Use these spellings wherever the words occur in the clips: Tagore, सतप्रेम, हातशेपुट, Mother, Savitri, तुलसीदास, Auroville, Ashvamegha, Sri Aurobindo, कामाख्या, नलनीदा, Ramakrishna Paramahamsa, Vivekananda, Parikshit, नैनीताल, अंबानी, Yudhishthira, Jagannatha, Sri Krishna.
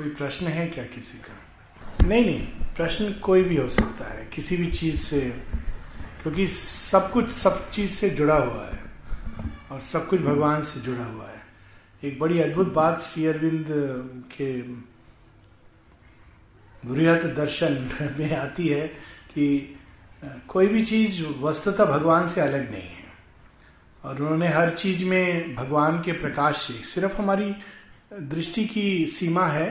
कोई प्रश्न है क्या किसी का? नहीं नहीं, प्रश्न कोई भी हो सकता है किसी भी चीज से, क्योंकि सब कुछ सब चीज से जुड़ा हुआ है और सब कुछ भगवान से जुड़ा हुआ है। एक बड़ी अद्भुत बात श्री अरविंद के बृहत दर्शन में आती है कि कोई भी चीज वस्तुतः भगवान से अलग नहीं है और उन्होंने हर चीज में भगवान के प्रकाश से, सिर्फ हमारी दृष्टि की सीमा है,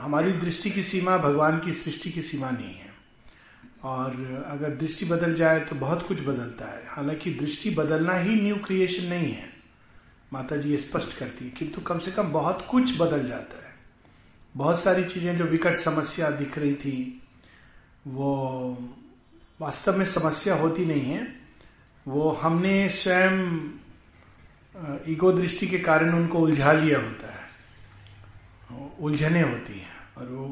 हमारी दृष्टि की सीमा भगवान की सृष्टि की सीमा नहीं है। और अगर दृष्टि बदल जाए तो बहुत कुछ बदलता है। हालांकि दृष्टि बदलना ही न्यू क्रिएशन नहीं है, माता जी ये स्पष्ट करती है, किंतु कम से कम बहुत कुछ बदल जाता है। बहुत सारी चीजें जो विकट समस्या दिख रही थी वो वास्तव में समस्या होती नहीं है, वो हमने स्वयं ईगो दृष्टि के कारण उनको उलझा लिया होता है, उलझने होती हैं और वो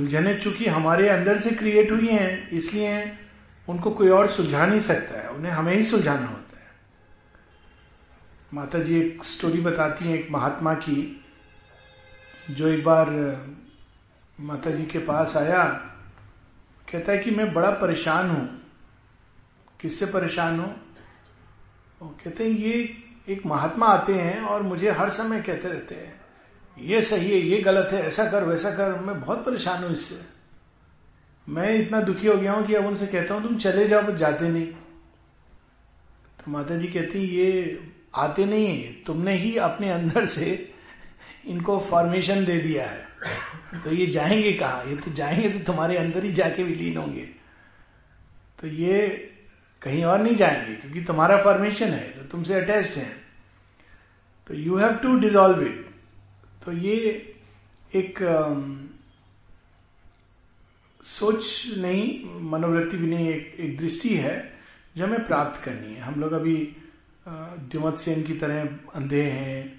उलझने चूंकि हमारे अंदर से क्रिएट हुई हैं इसलिए उनको कोई और सुलझा नहीं सकता है, उन्हें हमें ही सुलझाना होता है। माता जी एक स्टोरी बताती हैं एक महात्मा की, जो एक बार माता जी के पास आया, कहता है कि मैं बड़ा परेशान हूं। किससे परेशान हो? वो कहते हैं ये एक महात्मा आते हैं और मुझे हर समय कहते रहते हैं ये सही है ये गलत है, ऐसा कर वैसा कर, मैं बहुत परेशान हूं इससे, मैं इतना दुखी हो गया हूं कि अब उनसे कहता हूं तुम चले जाओ पर जाते नहीं। तो माता जी कहती ये आते नहीं है, तुमने ही अपने अंदर से इनको फॉर्मेशन दे दिया है, तो ये जाएंगे कहाँ? ये तो जाएंगे तो तुम्हारे अंदर ही जाके विलीन होंगे, तो ये कहीं और नहीं जाएंगे क्योंकि तुम्हारा फॉर्मेशन है, तो तुमसे अटैच्ड है, तो you have to dissolve it. तो ये एक सोच नहीं, मनोवृत्ति भी नहीं, एक दृष्टि है जो हमें प्राप्त करनी है। हम लोग अभी द्युमत सेन की तरह अंधे हैं,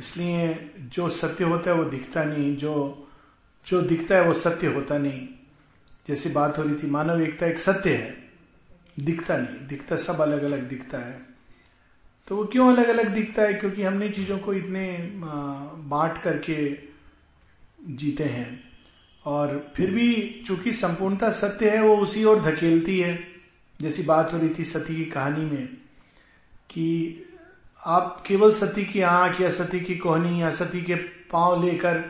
इसलिए जो सत्य होता है वो दिखता नहीं, जो दिखता है वो सत्य होता नहीं। जैसी बात हो रही थी, मानव एकता एक सत्य है, दिखता नहीं, दिखता सब अलग अलग दिखता है। तो वो क्यों अलग अलग दिखता है? क्योंकि हमने चीजों को इतने बांट करके जीते हैं और फिर भी चूंकि संपूर्णता सत्य है वो उसी ओर धकेलती है। जैसी बात हो रही थी सती की कहानी में कि आप केवल सती की आंख या सती की कोहनी या सती के पांव लेकर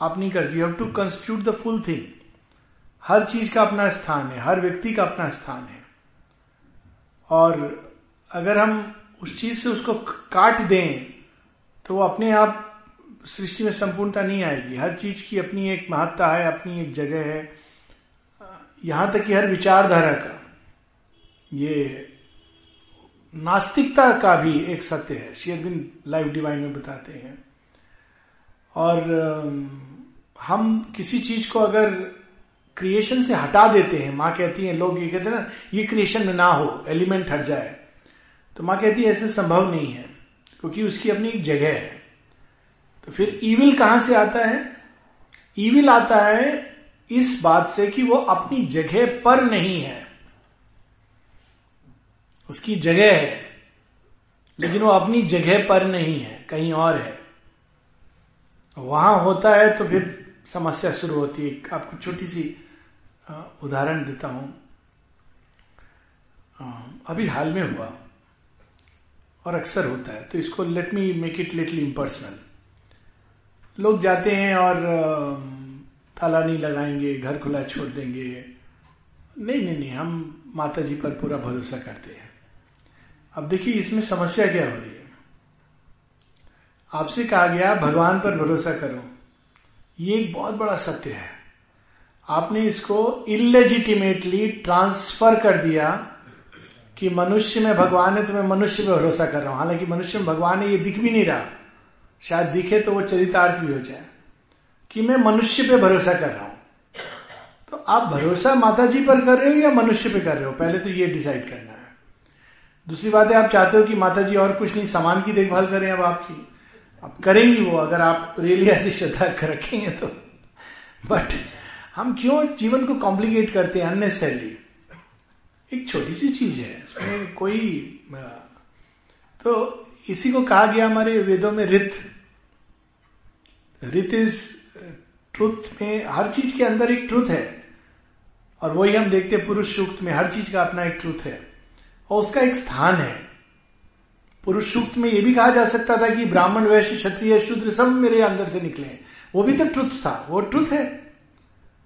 आप नहीं करते, you have to constitute the full thing. हर चीज का अपना स्थान है, हर व्यक्ति का अपना स्थान है और अगर हम उस चीज से उसको काट दें तो वो अपने आप सृष्टि में संपूर्णता नहीं आएगी। हर चीज की अपनी एक महत्ता है, अपनी एक जगह है, यहां तक कि हर विचारधारा का। ये नास्तिकता का भी एक सत्य है, श्री अरविंद लाइफ डिवाइन में बताते हैं। और हम किसी चीज को अगर क्रिएशन से हटा देते हैं, माँ कहती है, लोग ये कहते हैं ना ये क्रिएशन में ना हो, एलिमेंट हट जाए, तो माँ कहती है ऐसे संभव नहीं है क्योंकि उसकी अपनी एक जगह है। तो फिर ईविल कहाँ से आता है? ईविल आता है इस बात से कि वो अपनी जगह पर नहीं है, उसकी जगह है लेकिन वो अपनी जगह पर नहीं है, कहीं और है। वहां होता है तो फिर समस्या शुरू होती है। आपको छोटी सी उदाहरण देता हूं, अभी हाल में हुआ और अक्सर होता है, तो इसको let me make it little impersonal. लोग जाते हैं और ताला नहीं लगाएंगे, घर खुला छोड़ देंगे, नहीं हम माता जी पर पूरा भरोसा करते हैं। अब देखिए इसमें समस्या क्या हो रही है। आपसे कहा गया भगवान पर भरोसा करो, ये एक बहुत बड़ा सत्य है, आपने इसको इलेजिटिमेटली ट्रांसफर कर दिया कि मनुष्य में भगवान है तो मैं मनुष्य में भरोसा कर रहा हूं। हालांकि मनुष्य में भगवान है ये दिख भी नहीं रहा, शायद दिखे तो वो चरितार्थ भी हो जाए कि मैं मनुष्य पे भरोसा कर रहा हूं। तो आप भरोसा माता जी पर कर रहे हो या मनुष्य पे कर रहे हो, पहले तो ये डिसाइड करना है। दूसरी बात है, आप चाहते हो कि माता जी और कुछ नहीं, सामान की देखभाल करें, अब आपकी आप करेंगी वो, अगर आप रियली ऐसी श्रद्धा रखेंगे तो। बट हम क्यों जीवन को कॉम्प्लिकेट करते हैं अननेसेसरली? एक छोटी सी चीज है, इसमें कोई। तो इसी को कहा गया हमारे वेदों में रित। रितिज ट्रुथ में हर चीज के अंदर एक ट्रुथ है और वही हम देखते हैं पुरुष सूक्त में, हर चीज का अपना एक ट्रुथ है और उसका एक स्थान है। पुरुष सूक्त में यह भी कहा जा सकता था कि ब्राह्मण वैश्य क्षत्रिय शूद्र सब मेरे अंदर से निकले हैं, वो भी तो ट्रुथ था, वो ट्रुथ है,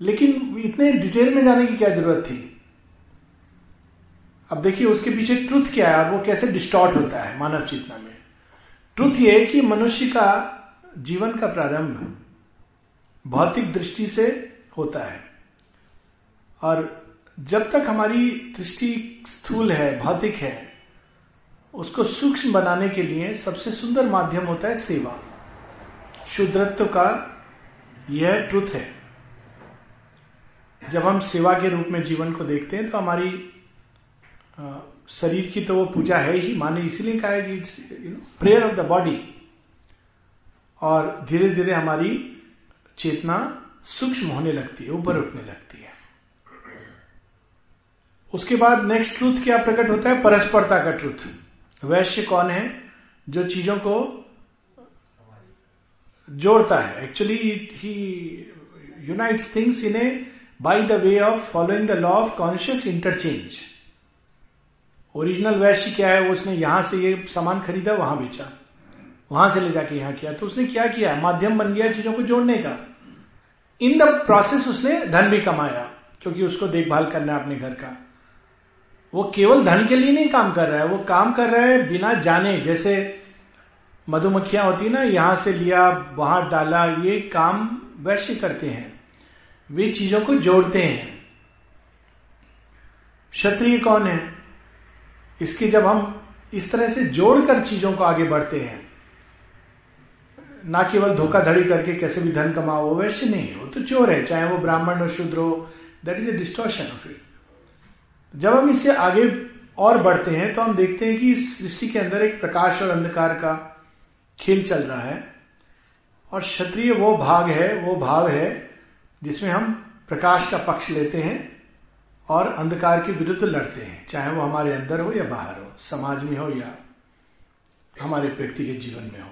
लेकिन इतने डिटेल में जाने की क्या जरूरत थी। अब देखिए उसके पीछे ट्रुथ क्या है और वो कैसे डिस्टॉर्ट होता है मानव चेतना में। ट्रुथ ये कि मनुष्य का जीवन का प्रारंभ भौतिक दृष्टि से होता है और जब तक हमारी दृष्टि स्थूल है भौतिक है, उसको सूक्ष्म बनाने के लिए सबसे सुंदर माध्यम होता है सेवा। शूद्रत्व का यह ट्रुथ है। जब हम सेवा के रूप में जीवन को देखते हैं तो हमारी शरीर की तो वो पूजा है ही, माने इसीलिए कहा है कि it's prayer of the body. और धीरे धीरे हमारी चेतना सूक्ष्म होने लगती है, ऊपर उठने लगती है। उसके बाद नेक्स्ट ट्रूथ क्या प्रकट होता है, परस्परता का ट्रूथ। वैश्य कौन है, जो चीजों को जोड़ता है, actually he unites things in a by the way of following the law of conscious interchange. Original वैश्य क्या है, उसने यहां से ये सामान खरीदा वहां बेचा, वहां से ले जाके यहां किया, तो उसने क्या किया, माध्यम बन गया चीजों को जोड़ने का। इन द प्रोसेस उसने धन भी कमाया क्योंकि उसको देखभाल करना है अपने घर का। वो केवल धन के लिए नहीं काम कर रहा है, वो काम कर रहा है बिना जाने। जैसे मधुमक्खियां होती ना, यहां से लिया वहां डाला, ये काम वैश्य करते हैं, वे चीजों को जोड़ते हैं। क्षत्रिय कौन है, इसकी जब हम इस तरह से जोड़कर चीजों को आगे बढ़ते हैं, ना केवल धोखाधड़ी करके कैसे भी धन कमाओ, वो वैश्य नहीं, वो तो चोर है, चाहे वो ब्राह्मण हो शूद्र हो, that is a distortion of it. जब हम इससे आगे और बढ़ते हैं तो हम देखते हैं कि इस सृष्टि के अंदर एक प्रकाश और अंधकार का खेल चल रहा है। और क्षत्रिय वो भाग है, वो भाव है जिसमें हम प्रकाश का पक्ष लेते हैं और अंधकार के विरुद्ध लड़ते हैं, चाहे वो हमारे अंदर हो या बाहर हो, समाज में हो या हमारे व्यक्तिगत जीवन में हो।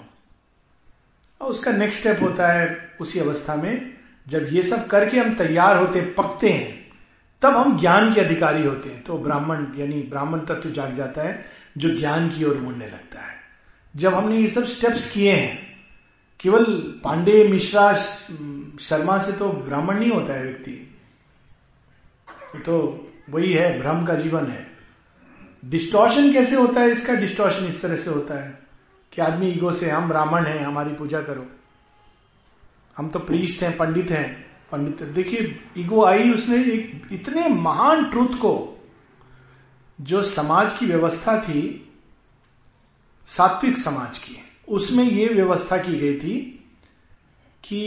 और उसका नेक्स्ट स्टेप होता है उसी अवस्था में जब ये सब करके हम तैयार होते पकते हैं, तब हम ज्ञान के अधिकारी होते हैं। तो ब्राह्मण यानी ब्राह्मण तत्व जाग जाता है जो ज्ञान की ओर मुड़ने लगता है। जब हमने ये सब स्टेप्स किए हैं, केवल पांडे मिश्रा शर्मा से तो ब्राह्मण नहीं होता है व्यक्ति, तो वही है भ्रम का जीवन है। डिस्टॉर्शन कैसे होता है इसका, डिस्टॉर्शन इस तरह से होता है कि आदमी ईगो से हम ब्राह्मण हैं हमारी पूजा करो, हम तो प्रीस्ट हैं पंडित हैं पंडित। देखिए ईगो आई, उसने एक इतने महान ट्रुथ को जो समाज की व्यवस्था थी सात्विक समाज की, उसमें ये व्यवस्था की गई थी कि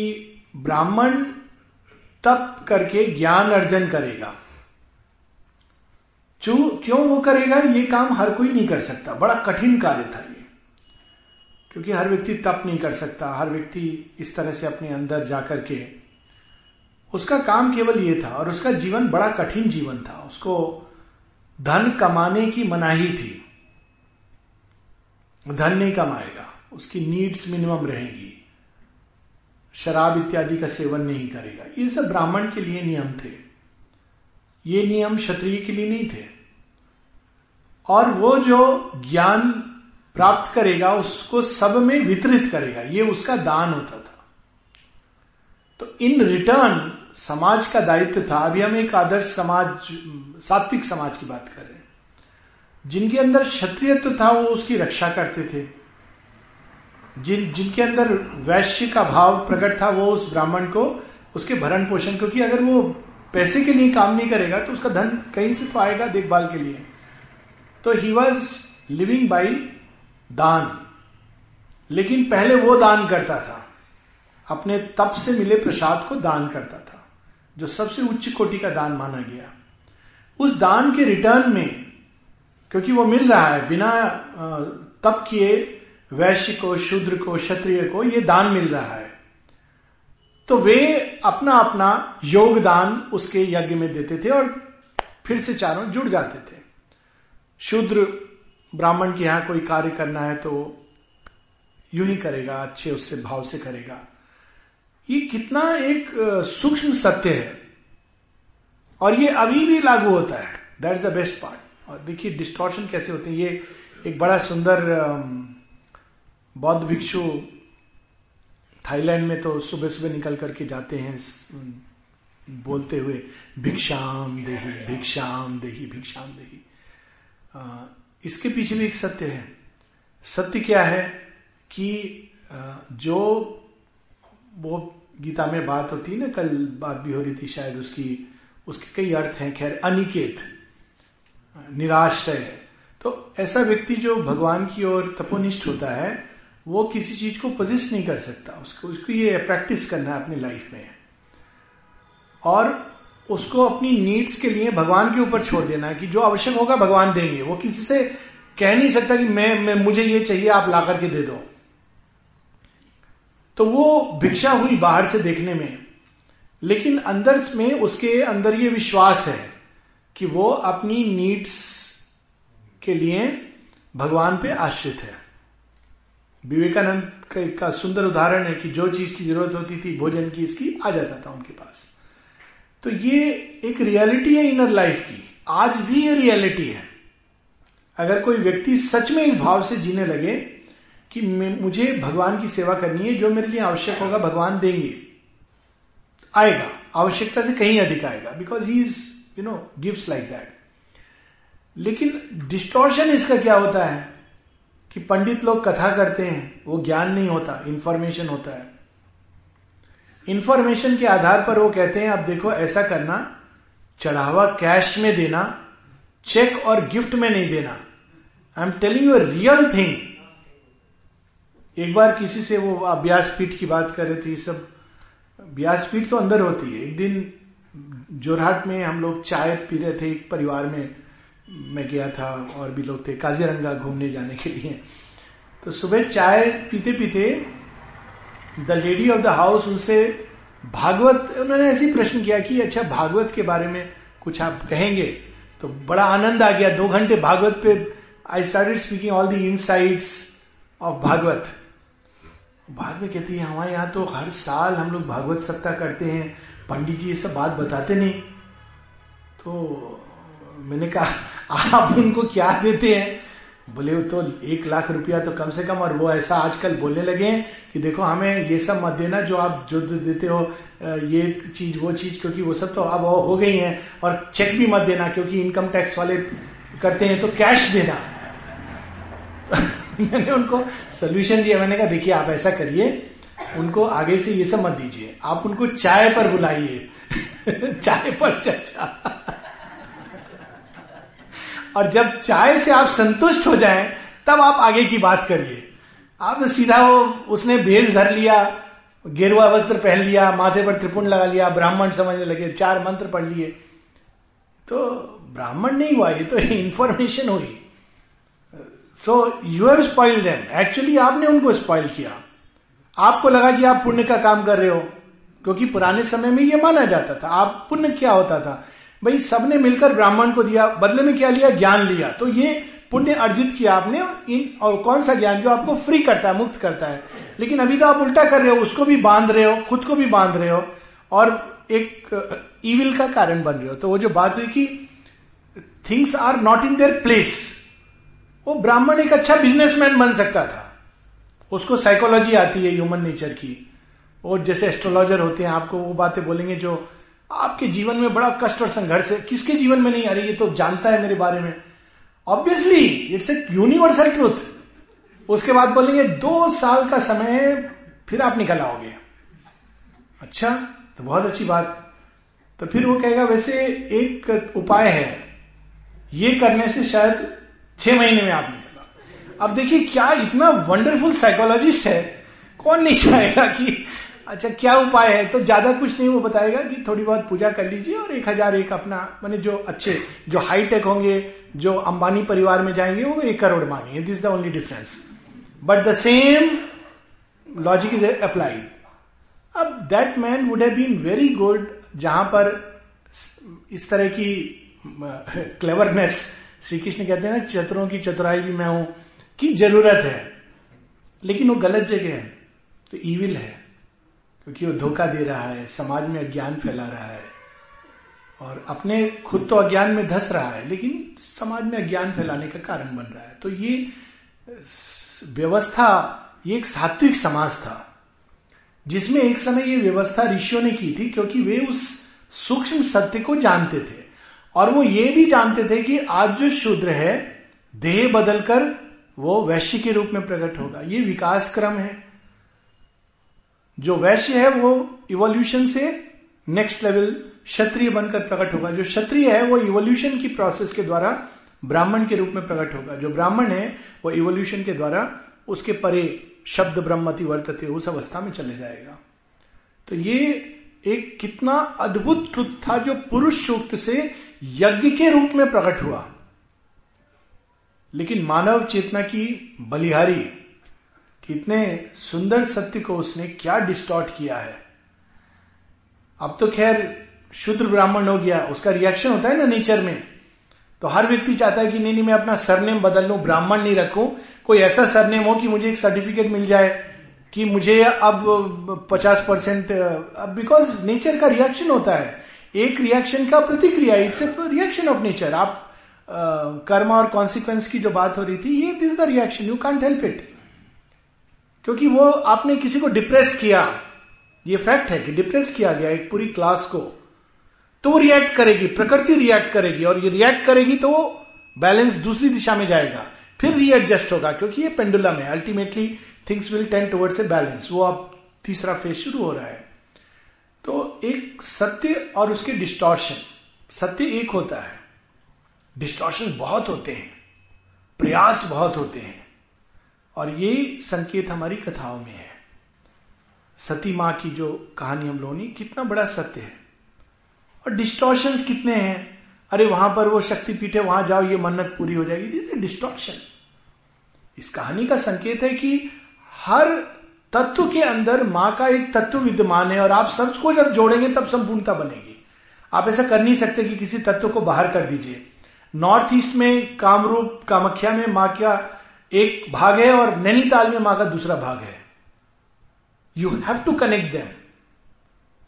ब्राह्मण तप करके ज्ञान अर्जन करेगा। क्यों वो करेगा, ये काम हर कोई नहीं कर सकता, बड़ा कठिन कार्य था ये, क्योंकि हर व्यक्ति तप नहीं कर सकता, हर व्यक्ति इस तरह से अपने अंदर जाकर के, उसका काम केवल ये था। और उसका जीवन बड़ा कठिन जीवन था, उसको धन कमाने की मनाही थी, धन नहीं कमाएगा, उसकी नीड्स मिनिमम रहेगी, शराब इत्यादि का सेवन नहीं करेगा। ये सब ब्राह्मण के लिए नियम थे, ये नियम क्षत्रिय के लिए नहीं थे। और वो जो ज्ञान प्राप्त करेगा उसको सब में वितरित करेगा, ये उसका दान होता था। तो इन रिटर्न समाज का दायित्व था। अभी हम एक आदर्श समाज, सात्विक समाज की बात कर रहे हैं। जिनके अंदर क्षत्रियत्व था वो उसकी रक्षा करते थे, जिनके अंदर वैश्य का भाव प्रकट था वो उस ब्राह्मण को उसके भरण पोषण, क्योंकि अगर वो पैसे के लिए काम नहीं करेगा तो उसका धन कहीं से तो आएगा देखभाल के लिए। तो ही वॉज लिविंग बाय दान, लेकिन पहले वो दान करता था, अपने तप से मिले प्रसाद को दान करता था, जो सबसे उच्च कोटि का दान माना गया। उस दान के रिटर्न में, क्योंकि वो मिल रहा है बिना तप किए वैश्य को शूद्र को क्षत्रिय को ये दान मिल रहा है, तो वे अपना अपना योगदान उसके यज्ञ में देते थे और फिर से चारों जुड़ जाते थे। शूद्र ब्राह्मण के यहां कोई कार्य करना है तो यूं ही करेगा, अच्छे उससे भाव से करेगा। ये कितना एक सूक्ष्म सत्य है और ये अभी भी लागू होता है. That is the best part. और देखिए डिस्टॉर्शन कैसे होते हैं. ये एक बड़ा सुंदर बौद्ध भिक्षु थाईलैंड में तो सुबह सुबह निकल करके जाते हैं बोलते हुए भिक्षाम देहि भिक्षाम देहि भिक्षाम देहि. इसके पीछे भी एक सत्य है. सत्य क्या है कि जो वो गीता में बात होती है ना, कल बात भी हो रही थी शायद, उसके कई अर्थ हैं. खैर अनिकेत निराश्रय. तो ऐसा व्यक्ति जो भगवान की ओर तपोनिष्ठ होता है वो किसी चीज को पजिस्ट नहीं कर सकता. उसको ये प्रैक्टिस करना है अपनी लाइफ में और उसको अपनी नीड्स के लिए भगवान के ऊपर छोड़ देना है कि जो आवश्यक होगा भगवान देंगे. वो किसी से कह नहीं सकता कि मैं मुझे ये चाहिए आप ला करके दे दो. तो वो भिक्षा हुई बाहर से देखने में, लेकिन अंदर में उसके अंदर ये विश्वास है कि वो अपनी नीड्स के लिए भगवान पे आश्रित है. विवेकानंद का सुंदर उदाहरण है कि जो चीज की जरूरत होती थी भोजन की, इसकी आ जाता था उनके पास. तो ये एक रियलिटी है इनर लाइफ की. आज भी ये रियलिटी है. अगर कोई व्यक्ति सच में इस भाव से जीने लगे कि मुझे भगवान की सेवा करनी है, जो मेरे लिए आवश्यक होगा भगवान देंगे, आएगा, आवश्यकता से कहीं अधिक आएगा, because he is gives like that. लेकिन डिस्टॉर्शन इसका क्या होता है कि पंडित लोग कथा करते हैं, वो ज्ञान नहीं होता, इंफॉर्मेशन होता है. इंफॉर्मेशन के आधार पर वो कहते हैं आप देखो ऐसा करना, चढ़ावा कैश में देना, चेक और गिफ्ट में नहीं देना. I am telling you a real thing. एक बार किसी से वो व्यासपीठ की बात कर रहे थे, सब व्यासपीठ तो अंदर होती है. एक दिन जोरहाट में हम लोग चाय पी रहे थे, एक परिवार में मैं गया था और भी लोग थे काजीरंगा घूमने जाने के लिए. तो सुबह चाय पीते पीते the lady of the house उनसे भागवत, उन्होंने ऐसी प्रश्न किया कि अच्छा भागवत के बारे में कुछ आप कहेंगे. तो बड़ा आनंद आ गया, 2 घंटे भागवत पे. I started speaking all the insights of Bhagavat. बाद में कहती है हमारे यहाँ तो हर साल हम लोग भागवत सप्ताह करते हैं, पंडित जी ये सब बात बताते नहीं. तो मैंने कहा आप उनको क्या देते हैं? बोले वो तो 1 लाख रुपया तो कम से कम. और वो ऐसा आजकल बोलने लगे हैं कि देखो हमें ये सब मत देना जो आप जो देते हो, ये चीज वो चीज, क्योंकि वो सब तो अब हो गई हैं. और चेक भी मत देना क्योंकि इनकम टैक्स वाले करते हैं, तो कैश देना. मैंने उनको सोल्यूशन दिया. मैंने कहा देखिए आप ऐसा करिए, उनको आगे से ये सब मत दीजिए, आप उनको चाय पर बुलाइए. चाय पर चर्चा. और जब चाय से आप संतुष्ट हो जाएं तब आप आगे की बात करिए. आप तो सीधा वो उसने भेष धर लिया, गेरुआ वस्त्र पहन लिया, माथे पर त्रिपुंड लगा लिया, ब्राह्मण समझने लगे, 4 मंत्र पढ़ लिए. तो ब्राह्मण नहीं हुआ, ये तो इंफॉर्मेशन हुई. So you have spoiled them. Actually आपने उनको स्पॉइल किया. आपको लगा कि आप पुण्य का काम कर रहे हो, क्योंकि पुराने समय में यह माना जाता था. आप पुण्य क्या होता था भाई, सबने मिलकर ब्राह्मण को दिया, बदले में क्या लिया? ज्ञान लिया. तो ये पुण्य अर्जित किया आपने. और कौन सा ज्ञान जो आपको फ्री करता है, मुक्त करता है. लेकिन अभी तो आप उल्टा कर रहे हो, उसको भी बांध रहे हो, खुद को भी बांध रहे हो और एक इविल का कारण बन रहे हो. तो वो जो बात हुई कि things are not in their place. वो ब्राह्मण एक अच्छा बिजनेसमैन बन सकता था. उसको साइकोलॉजी आती है ह्यूमन नेचर की. और जैसे एस्ट्रोलॉजर होते हैं आपको वो बातें बोलेंगे जो आपके जीवन में बड़ा कष्ट और संघर्ष है. किसके जीवन में नहीं? अरे ये तो जानता है मेरे बारे में. Obviously it's a universal truth. उसके बाद बोलेंगे 2 साल का समय है, फिर आप निकल आओगे. अच्छा, तो बहुत अच्छी बात. तो फिर वो कहेगा वैसे एक उपाय है, ये करने से शायद 6 महीने में आप निकल. अब देखिए क्या इतना वंडरफुल साइकोलॉजिस्ट है, कौन नहीं चाहेगा कि अच्छा क्या उपाय है. तो ज्यादा कुछ नहीं, वो बताएगा कि थोड़ी बहुत पूजा कर लीजिए और 1001 अपना माने जो अच्छे, जो हाईटेक होंगे, जो अंबानी परिवार में जाएंगे वो 1 करोड़ मांगेंगे. This is the only difference, but the same logic is applied. अब that man would have been very good जहां पर इस तरह की क्लेवरनेस, श्री कृष्ण कहते हैं ना चतुरों की चतुराई भी मैं हूं, की जरूरत है. लेकिन वो गलत जगह है, तो ईविल है. क्योंकि वो धोखा दे रहा है, समाज में अज्ञान फैला रहा है और अपने खुद तो अज्ञान में धस रहा है लेकिन समाज में अज्ञान फैलाने का कारण बन रहा है। तो ये व्यवस्था, ये एक सात्विक समाज था जिसमें एक समय ये व्यवस्था ऋषियों ने की थी क्योंकि वे उस सूक्ष्म सत्य को जानते थे और वो ये भी जानते थे कि आज जो शूद्र है देह बदलकर वो वैश्य के रूप में प्रकट होगा। ये विकास क्रम है, जो वैश्य है वो इवोल्यूशन से नेक्स्ट लेवल क्षत्रिय बनकर प्रकट होगा, जो क्षत्रिय है वो इवोल्यूशन की प्रोसेस के द्वारा ब्राह्मण के रूप में प्रकट होगा, जो ब्राह्मण है वो इवोल्यूशन के द्वारा उसके परे शब्द ब्रह्मति वर्तते उस अवस्था में चले जाएगा। तो ये एक कितना अद्भुत ट्रुथ था जो पुरुष सूक्त से यज्ञ के रूप में प्रकट हुआ लेकिन मानव चेतना की बलिहारी कितने सुंदर सत्य को उसने क्या डिस्टॉर्ट किया है। अब तो खैर शूद्र ब्राह्मण हो गया, उसका रिएक्शन होता है ना नेचर में, तो हर व्यक्ति चाहता है कि नहीं नहीं मैं अपना सरनेम बदल लूं, ब्राह्मण नहीं रखूं, कोई ऐसा सरनेम हो कि मुझे एक सर्टिफिकेट मिल जाए कि मुझे अब 50% बिकॉज नेचर का रिएक्शन होता है, एक रिएक्शन का प्रतिक्रिया, it's a reaction of nature. आप कर्म और कॉन्सिक्वेंस की जो बात हो रही थी, ये this the reaction, you can't help it, क्योंकि वो आपने किसी को डिप्रेस किया, ये फैक्ट है कि डिप्रेस किया गया एक पूरी क्लास को, तो वो रिएक्ट करेगी, प्रकृति रिएक्ट करेगी और ये रिएक्ट करेगी तो बैलेंस दूसरी दिशा में जाएगा, फिर रीएडजस्ट होगा क्योंकि ये पेंडुलम है, ultimately things will tend towards a balance. वो अब तीसरा फेज शुरू हो रहा है। तो एक सत्य और उसके डिस्टॉर्शन, सत्य एक होता है, डिस्टॉर्शन बहुत होते हैं, प्रयास बहुत होते हैं और ये संकेत हमारी कथाओं में है। सती माँ की जो कहानी हम लोगों ने, कितना बड़ा सत्य है और डिस्टॉर्शंस कितने हैं। अरे वहां पर वो शक्तिपीठ है, वहां जाओ ये मन्नत पूरी हो जाएगी, दिस इज डिस्टॉर्शन। इस कहानी का संकेत है कि हर तत्व के अंदर माँ का एक तत्व विद्यमान है और आप सबको जब जोड़ेंगे तब संपूर्णता बनेगी। आप ऐसा कर नहीं सकते कि किसी तत्व को बाहर कर दीजिए। नॉर्थ ईस्ट में कामरूप कामाख्या में माँ का एक भाग है और नैनीताल में माँ का दूसरा भाग है, you have to connect them.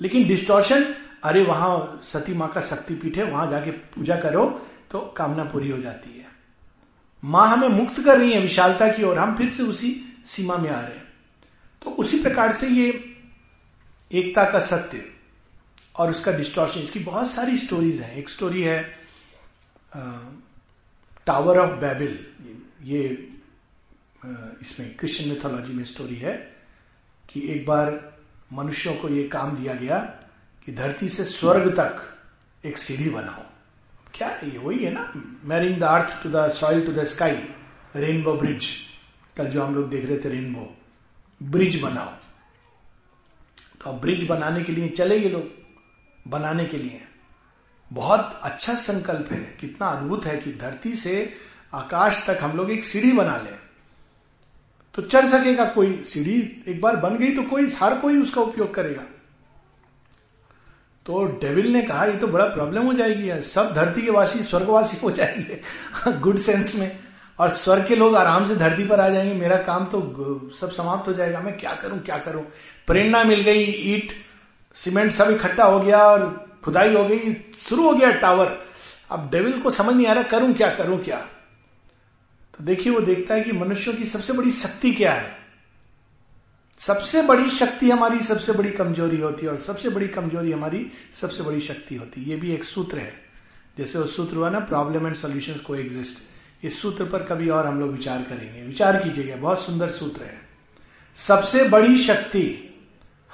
लेकिन डिस्टॉर्शन, अरे वहां सती माँ का शक्तिपीठ है, वहां जाके पूजा करो तो कामना पूरी हो जाती है। माँ हमें मुक्त कर रही है विशालता की ओर, हम फिर से उसी सीमा में आ रहे हैं। तो उसी प्रकार से ये एकता का सत्य और उसका डिस्टॉर्शन, इसकी बहुत सारी स्टोरीज हैं। एक स्टोरी है टावर ऑफ बेबिल, ये इसमें क्रिश्चियन मिथोलॉजी में स्टोरी है कि एक बार मनुष्यों को ये काम दिया गया कि धरती से स्वर्ग तक एक सीढ़ी बनाओ। क्या ये वही है ना, marrying the earth to the soil to the sky, rainbow bridge, कल जो हम लोग देख रहे थे, रेनबो ब्रिज बनाओ। तो ब्रिज बनाने के लिए चले गए लोग बनाने के लिए। बहुत अच्छा संकल्प है, कितना अद्भुत है कि धरती से आकाश तक हम लोग एक सीढ़ी बना लें तो चढ़ सकेगा कोई। सीढ़ी एक बार बन गई तो कोई, हर कोई उसका उपयोग करेगा। तो डेविल ने कहा ये तो बड़ा प्रॉब्लम हो जाएगी यार, सब धरती के वासी स्वर्गवासी हो जाएंगे गुड सेंस में, और स्वर्ग के लोग आराम से धरती पर आ जाएंगे, मेरा काम तो सब समाप्त हो जाएगा, मैं क्या करूं क्या करूं। प्रेरणा मिल गई, ईट सीमेंट सब इकट्ठा हो गया और खुदाई हो गई, शुरू हो गया टावर। अब डेविल को समझ नहीं आ रहा करूं क्या करूं क्या। तो देखिए वो देखता है कि मनुष्यों की सबसे बड़ी शक्ति क्या है। सबसे बड़ी शक्ति हमारी सबसे बड़ी कमजोरी होती है और सबसे बड़ी कमजोरी हमारी सबसे बड़ी शक्ति होती है। ये भी एक सूत्र है, जैसे वो सूत्र हुआ ना प्रॉब्लम एंड सॉल्यूशंस कोएग्जिस्ट। इस सूत्र पर कभी और हम लोग विचार करेंगे, विचार कीजिएगा, बहुत सुंदर सूत्र है। सबसे बड़ी शक्ति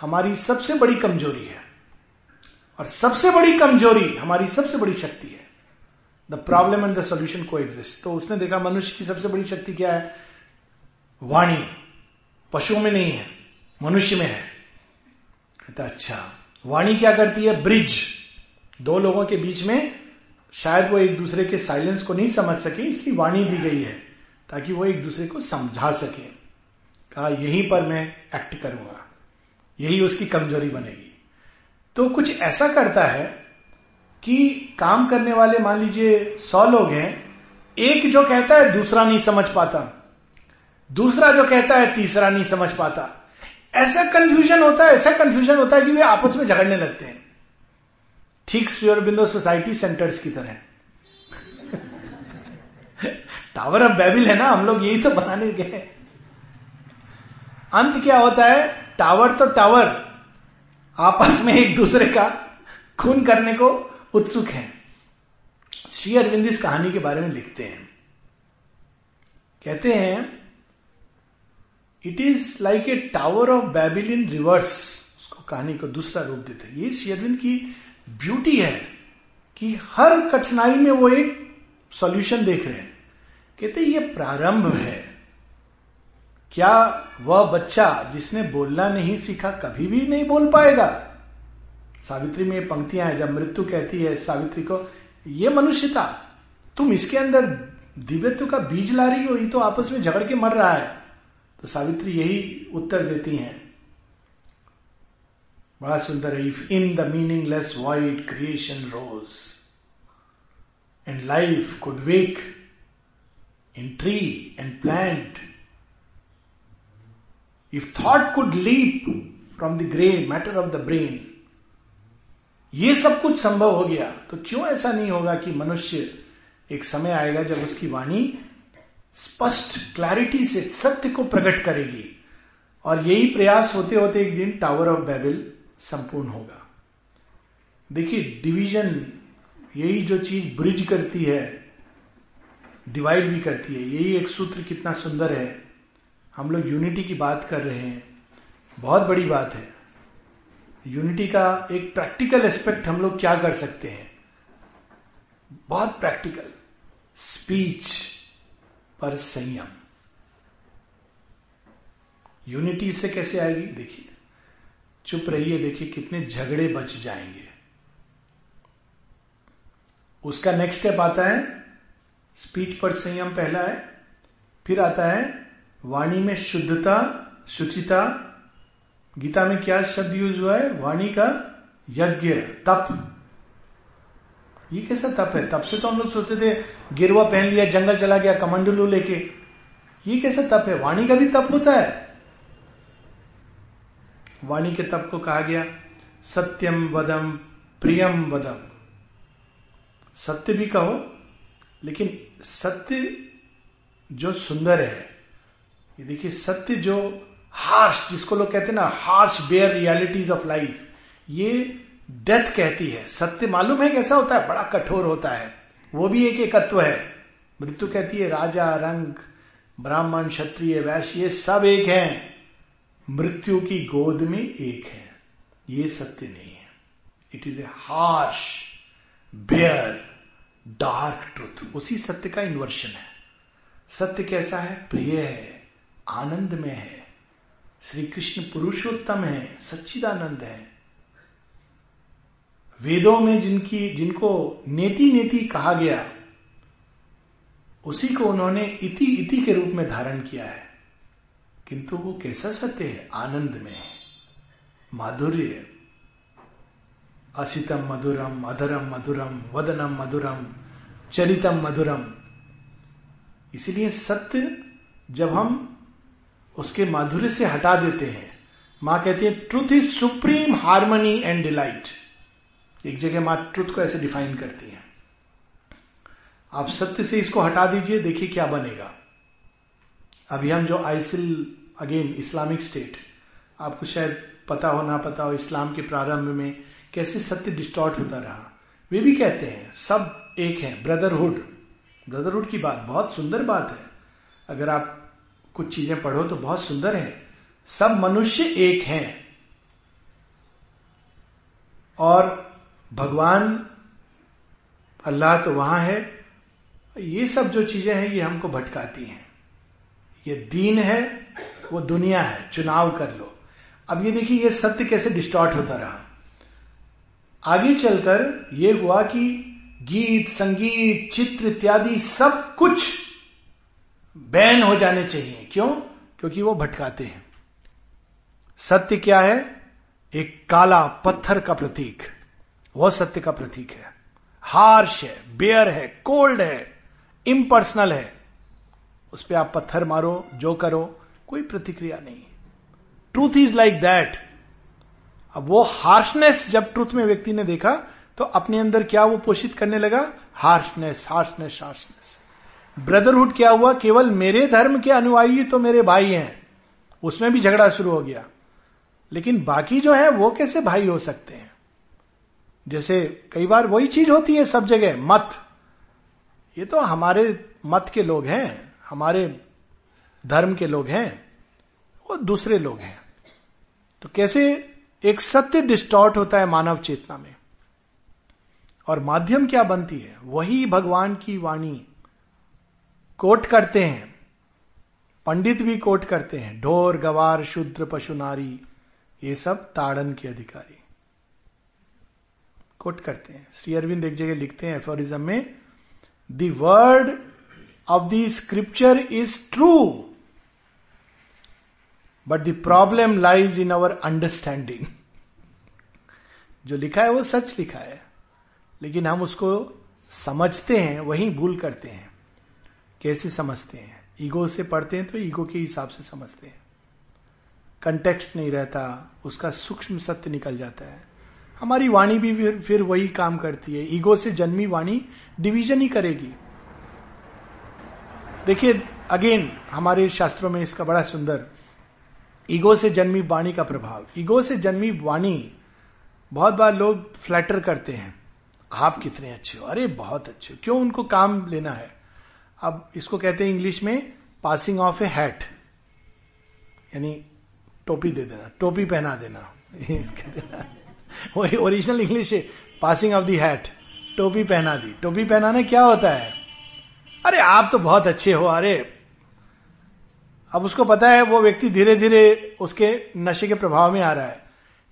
हमारी सबसे बड़ी कमजोरी है और सबसे बड़ी कमजोरी हमारी सबसे बड़ी शक्ति है। The problem and the solution coexist. तो उसने देखा मनुष्य की सबसे बड़ी शक्ति क्या है, वाणी। पशुओं में नहीं है, मनुष्य में है। कहता अच्छा, वाणी क्या करती है, ब्रिज। दो लोगों के बीच में शायद वो एक दूसरे के साइलेंस को नहीं समझ सके, इसलिए वाणी दी गई है ताकि वो एक दूसरे को समझा सके। कहा यहीं पर मैं एक्ट करूंगा, यही उसकी कमजोरी बनेगी। तो कुछ ऐसा करता है कि काम करने वाले मान लीजिए 100 लोग हैं, एक जो कहता है दूसरा नहीं समझ पाता, दूसरा जो कहता है तीसरा नहीं समझ पाता, ऐसा कंफ्यूजन होता है कि वे आपस में झगड़ने लगते हैं, ठीक श्री अरबिंदो सोसाइटी सेंटर्स की तरह। टावर ऑफ बेबिल है ना, हम लोग यही तो बनाने गए। अंत क्या होता है, टावर तो टावर आपस में एक दूसरे का खून करने को उत्सुक है। श्री अरविंद इस कहानी के बारे में लिखते हैं, कहते हैं it is like a tower of Babel in reverse. उसको कहानी को दूसरा रूप देते हैं। ये श्री अरविंद की ब्यूटी है कि हर कठिनाई में वो एक सॉल्यूशन देख रहे हैं। कहते हैं ये प्रारंभ है। क्या वह बच्चा जिसने बोलना नहीं सीखा कभी भी नहीं बोल पाएगा? सावित्री में ये पंक्तियां हैं जब मृत्यु कहती है सावित्री को, ये मनुष्यता, तुम इसके अंदर दिव्यत्व का बीज ला रही हो, ये तो आपस में झगड़ के मर रहा है। तो सावित्री यही उत्तर देती हैं, बड़ा सुंदर है। If in the meaningless void creation rose and life could wake in tree and plant, If thought could leap from the grey matter of the brain, ये सब कुछ संभव हो गया तो क्यों ऐसा नहीं होगा कि मनुष्य, एक समय आएगा जब उसकी वाणी स्पष्ट क्लैरिटी से सत्य को प्रकट करेगी, और यही प्रयास होते होते एक दिन टावर ऑफ बेबिल संपूर्ण होगा। देखिए डिवीजन, यही जो चीज ब्रिज करती है डिवाइड भी करती है। यही एक सूत्र कितना सुंदर है। हम लोग यूनिटी की बात कर रहे हैं, बहुत बड़ी बात है। यूनिटी का एक प्रैक्टिकल एस्पेक्ट हम लोग क्या कर सकते हैं, बहुत प्रैक्टिकल, स्पीच पर संयम। यूनिटी से कैसे आएगी, देखिए चुप रहिए, देखिए कितने झगड़े बच जाएंगे। उसका नेक्स्ट स्टेप आता है, स्पीच पर संयम पहला है, फिर आता है वाणी में शुद्धता, शुचिता। गीता में क्या शब्द यूज हुआ है, वाणी का यज्ञ, तप। ये कैसा तप है? तप से तो हम लोग सोचते थे गिरवा पहन लिया, जंगल चला गया कमंडलू लेके। ये कैसा तप है? वाणी का भी तप होता है। वाणी के तप को कहा गया सत्यम वदम प्रियम वदम। सत्य भी कहो, लेकिन सत्य जो सुंदर है। ये देखिए सत्य जो हार्श, जिसको लोग कहते हैं ना, harsh bare realities of life, ये डेथ कहती है। सत्य मालूम है कैसा होता है, बड़ा कठोर होता है। वो भी एक एकत्व है। मृत्यु कहती है राजा, रंग, ब्राह्मण, क्षत्रिय, वैश्य, ये सब एक हैं, मृत्यु की गोद में एक है। ये सत्य नहीं है। It is a harsh bare dark truth. उसी सत्य का इन्वर्शन है। सत्य कैसा है, प्रिय है, आनंद में है। श्री कृष्ण पुरुषोत्तम है, सच्चिदानंद है। वेदों में जिनको नेति नेति कहा गया, उसी को उन्होंने इति इति के रूप में धारण किया है। किंतु वो कैसा सत्य है, आनंद में है, माधुर्य। असितम मधुरम, अधरम मधुरम, वदनम मधुरम, चरितम मधुरम। इसलिए सत्य जब हम उसके माधुर्य से हटा देते हैं, मां कहती है truth is supreme harmony and delight. एक जगह मां ट्रुथ को ऐसे डिफाइन करती है। आप सत्य से इसको हटा दीजिए, देखिए क्या बनेगा। अभी हम जो आईसिल, अगेन इस्लामिक स्टेट, आपको शायद पता हो ना पता हो, इस्लाम के प्रारंभ में कैसे सत्य डिस्टॉर्ट होता रहा। वे भी कहते हैं सब एक है, ब्रदरहुड। ब्रदरहुड की बात बहुत सुंदर बात है। अगर आप कुछ चीजें पढ़ो तो बहुत सुंदर है। सब मनुष्य एक हैं और भगवान अल्लाह तो वहां है। ये सब जो चीजें हैं ये हमको भटकाती हैं। ये दीन है, वो दुनिया है, चुनाव कर लो। अब ये देखिए ये सत्य कैसे डिस्टॉर्ट होता रहा। आगे चलकर ये हुआ कि गीत, संगीत, चित्र इत्यादि सब कुछ बैन हो जाने चाहिए। क्यों? क्योंकि वो भटकाते हैं। सत्य क्या है, एक काला पत्थर का प्रतीक, वह सत्य का प्रतीक है। हार्श है, बेयर है, कोल्ड है, इम्पर्सनल है। उस पर आप पत्थर मारो, जो करो, कोई प्रतिक्रिया नहीं। Truth is like that. अब वो हार्शनेस जब ट्रूथ में व्यक्ति ने देखा तो अपने अंदर क्या वो पोषित करने लगा, हार्शनेस हार्शनेस हार्शनेस. ब्रदरहुड क्या हुआ, केवल मेरे धर्म के अनुयायी तो मेरे भाई हैं, उसमें भी झगड़ा शुरू हो गया, लेकिन बाकी जो है वो कैसे भाई हो सकते हैं. जैसे कई बार वही चीज होती है सब जगह, मत, ये तो हमारे मत के लोग हैं, हमारे धर्म के लोग हैं, वो दूसरे लोग हैं. तो कैसे एक सत्य डिस्टॉर्ट होता है मानव चेतना में, और माध्यम क्या बनती है, वही भगवान की वाणी. कोट करते हैं पंडित भी, कोट करते हैं, ढोर गवार शूद्र पशु नारी ये सब ताड़न के अधिकारी, कोट करते हैं. श्री अरविंद एक जगह लिखते हैं एफोरिज्म में, the word of the scripture is true but the problem lies in our understanding. जो लिखा है वो सच लिखा है, लेकिन हम उसको समझते हैं वहीं भूल करते हैं. कैसे समझते हैं, ईगो से पढ़ते हैं तो ईगो के हिसाब से समझते हैं, कंटेक्स्ट नहीं रहता, उसका सूक्ष्म सत्य निकल जाता है. हमारी वाणी भी फिर वही काम करती है, ईगो से जन्मी वाणी डिवीजन ही करेगी. देखिए अगेन हमारे शास्त्रों में इसका बड़ा सुंदर ईगो से जन्मी वाणी का प्रभाव. ईगो से जन्मी वाणी बहुत बार लोग फ्लैटर करते हैं, आप कितने अच्छे हो, अरे बहुत अच्छे, क्यों उनको काम लेना है. अब इसको कहते हैं इंग्लिश में पासिंग ऑफ ए हैट, यानी टोपी दे देना, टोपी पहना देना, वही ओरिजिनल इंग्लिश है पासिंग ऑफ द हैट, टोपी पहना दी. टोपी पहनाने क्या होता है, अरे आप तो बहुत अच्छे हो, अरे. अब उसको पता है वो व्यक्ति धीरे धीरे उसके नशे के प्रभाव में आ रहा है,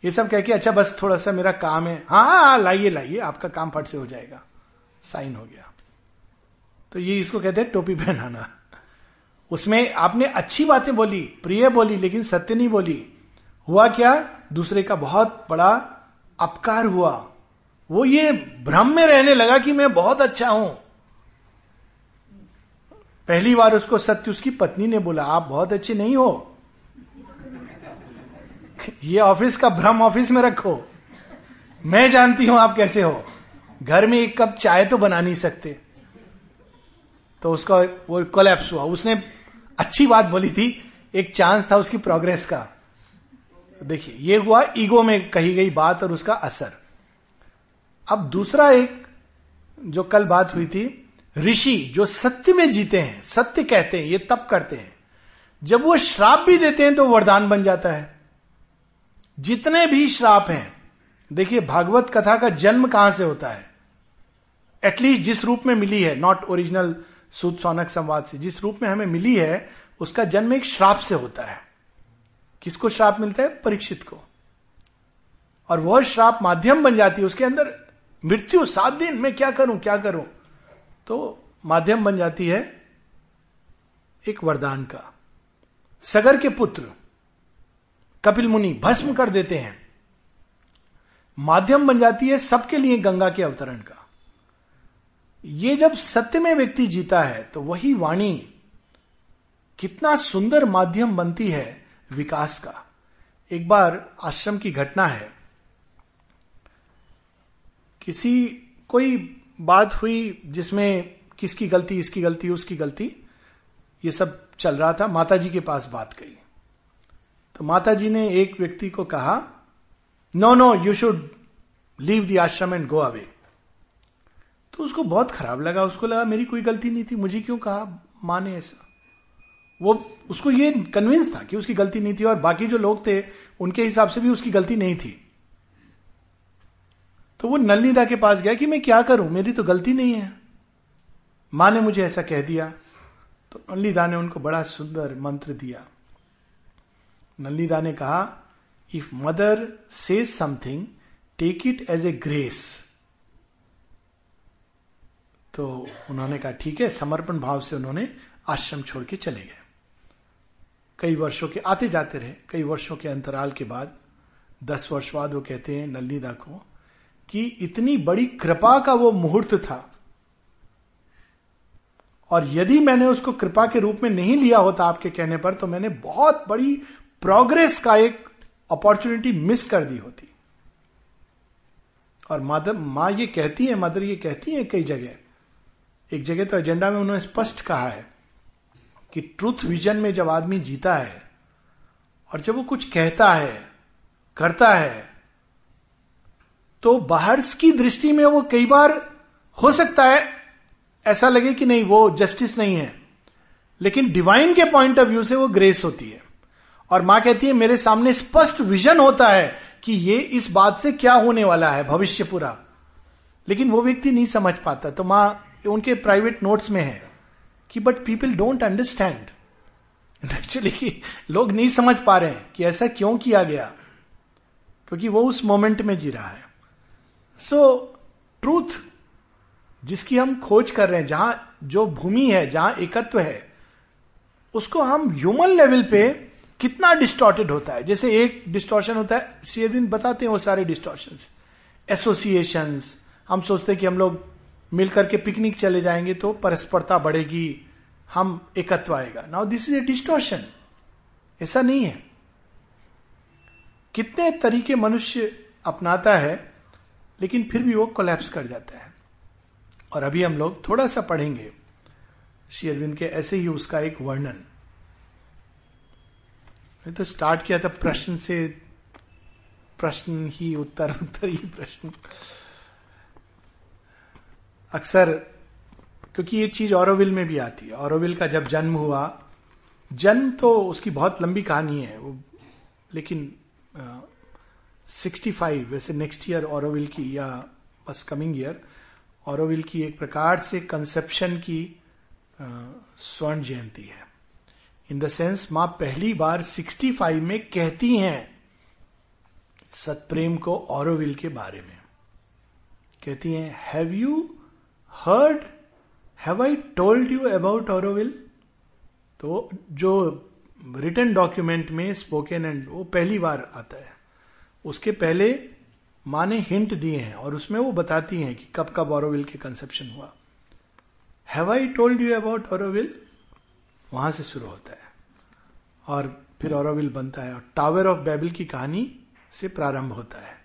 ये सब कह के अच्छा बस थोड़ा सा मेरा काम है, हाँ लाइए लाइए आपका काम फट से हो जाएगा, साइन हो गया. तो ये इसको कहते हैं टोपी पहनाना. उसमें आपने अच्छी बातें बोली, प्रिय बोली, लेकिन सत्य नहीं बोली. हुआ क्या, दूसरे का बहुत बड़ा अपकार हुआ, वो ये भ्रम में रहने लगा कि मैं बहुत अच्छा हूं. पहली बार उसको सत्य उसकी पत्नी ने बोला, आप बहुत अच्छे नहीं हो, ये ऑफिस का भ्रम ऑफिस में रखो, मैं जानती हूं आप कैसे हो, घर में एक कप चाय तो बना नहीं सकते. तो उसका वो कोलैप्स हुआ, उसने अच्छी बात बोली थी, एक चांस था उसकी प्रोग्रेस का. देखिए ये हुआ ईगो में कही गई बात और उसका असर. अब दूसरा एक जो कल बात हुई थी, ऋषि जो सत्य में जीते हैं, सत्य कहते हैं, ये तप करते हैं, जब वो श्राप भी देते हैं तो वरदान बन जाता है. जितने भी श्राप हैं, देखिए भागवत कथा का जन्म कहां से होता है, एटलीस्ट जिस रूप में मिली है, नॉट ओरिजिनल सूत सौनक संवाद से, जिस रूप में हमें मिली है उसका जन्म एक श्राप से होता है. किसको श्राप मिलता है, परीक्षित को, और वह श्राप माध्यम बन जाती है उसके अंदर. मृत्यु 7 दिन में क्या करूं तो माध्यम बन जाती है एक वरदान का. सगर के पुत्र कपिल मुनि भस्म कर देते हैं, माध्यम बन जाती है सबके लिए गंगा के अवतरण का. ये जब सत्य में व्यक्ति जीता है तो वही वाणी कितना सुंदर माध्यम बनती है विकास का. एक बार आश्रम की घटना है, किसी कोई बात हुई जिसमें किसकी गलती, इसकी गलती, उसकी गलती, ये सब चल रहा था. माताजी के पास बात गई तो माताजी ने एक व्यक्ति को कहा, no you should leave the ashram and go away. तो उसको बहुत खराब लगा, उसको लगा मेरी कोई गलती नहीं थी, मुझे क्यों कहा माँ ने ऐसा. वो उसको ये कन्विंस था कि उसकी गलती नहीं थी, और बाकी जो लोग थे उनके हिसाब से भी उसकी गलती नहीं थी. तो वो नलनीदा के पास गया कि मैं क्या करूं, मेरी तो गलती नहीं है, माँ ने मुझे ऐसा कह दिया. तो नलनीदा ने उनको बड़ा सुंदर मंत्र दिया. नलनीदा ने कहा, if mother says something take it as a grace. तो उन्होंने कहा ठीक है, समर्पण भाव से उन्होंने आश्रम छोड़ के चले गए. कई वर्षों के आते जाते रहे, कई वर्षों के अंतराल के बाद 10 वर्ष बाद वो कहते हैं नलनीदा को कि इतनी बड़ी कृपा का वो मुहूर्त था, और यदि मैंने उसको कृपा के रूप में नहीं लिया होता आपके कहने पर, तो मैंने बहुत बड़ी प्रोग्रेस का एक अपॉर्चुनिटी मिस कर दी होती। और मदर ये कहती है कई जगह, एक जगह तो एजेंडा में उन्होंने स्पष्ट कहा है कि ट्रूथ विजन में जब आदमी जीता है और जब वो कुछ कहता है करता है तो बाहर की दृष्टि में वो कई बार हो सकता है ऐसा लगे कि नहीं वो जस्टिस नहीं है, लेकिन डिवाइन के पॉइंट ऑफ व्यू से वो ग्रेस होती है। और मां कहती है मेरे सामने स्पष्ट विजन होता है कि ये इस बात से क्या होने वाला है भविष्य पूरा, लेकिन वो व्यक्ति नहीं समझ पाता। तो मां उनके प्राइवेट नोट्स में है कि but people don't understand, actually लोग नहीं समझ पा रहे हैं कि ऐसा क्यों किया गया, क्योंकि वो उस मोमेंट में जी रहा है। सो ट्रूथ जिसकी हम खोज कर रहे हैं, जहां जो भूमि है जहां एकत्व है, उसको हम ह्यूमन लेवल पे कितना डिस्टॉर्टेड होता है। जैसे एक डिस्टॉर्शन होता है, श्री अरविंद बताते हैं वो सारे डिस्टॉर्शंस, एसोसिएशंस। हम सोचते हैं कि हम लोग मिलकर के पिकनिक चले जाएंगे तो परस्परता बढ़ेगी, हम एकत्व आएगा। Now this is a distortion. ऐसा नहीं है। कितने तरीके मनुष्य अपनाता है लेकिन फिर भी वो कोलैप्स कर जाता है। और अभी हम लोग थोड़ा सा पढ़ेंगे श्री अरविंद के ऐसे ही उसका एक वर्णन। मैं तो स्टार्ट किया था प्रश्न से, प्रश्न ही उत्तर, उत्तर ही प्रश्न। अक्सर क्योंकि ये चीज ऑरोविल में भी आती है। ऑरोविल का जब जन्म हुआ, जन्म तो उसकी बहुत लंबी कहानी है वो, लेकिन 65 वैसे नेक्स्ट ईयर ऑरोविल की या बस कमिंग ईयर ऑरोविल की एक प्रकार से कंसेप्शन की स्वर्ण जयंती है। इन द सेंस मां पहली बार 65 में कहती हैं सतप्रेम को ऑरोविल के बारे में, कहती हैं have you heard, have I told you about Auroville. तो जो रिटन डॉक्यूमेंट में स्पोकन एंड वो पहली बार आता है, उसके पहले माँ ने हिंट दिए हैं और उसमें वो बताती हैं कि कब कब ऑरोविल के कंसेप्शन हुआ। Have I told you about Auroville, वहां से शुरू होता है और फिर ऑरोविल बनता है। और टावर ऑफ बेबल की कहानी से प्रारंभ होता है।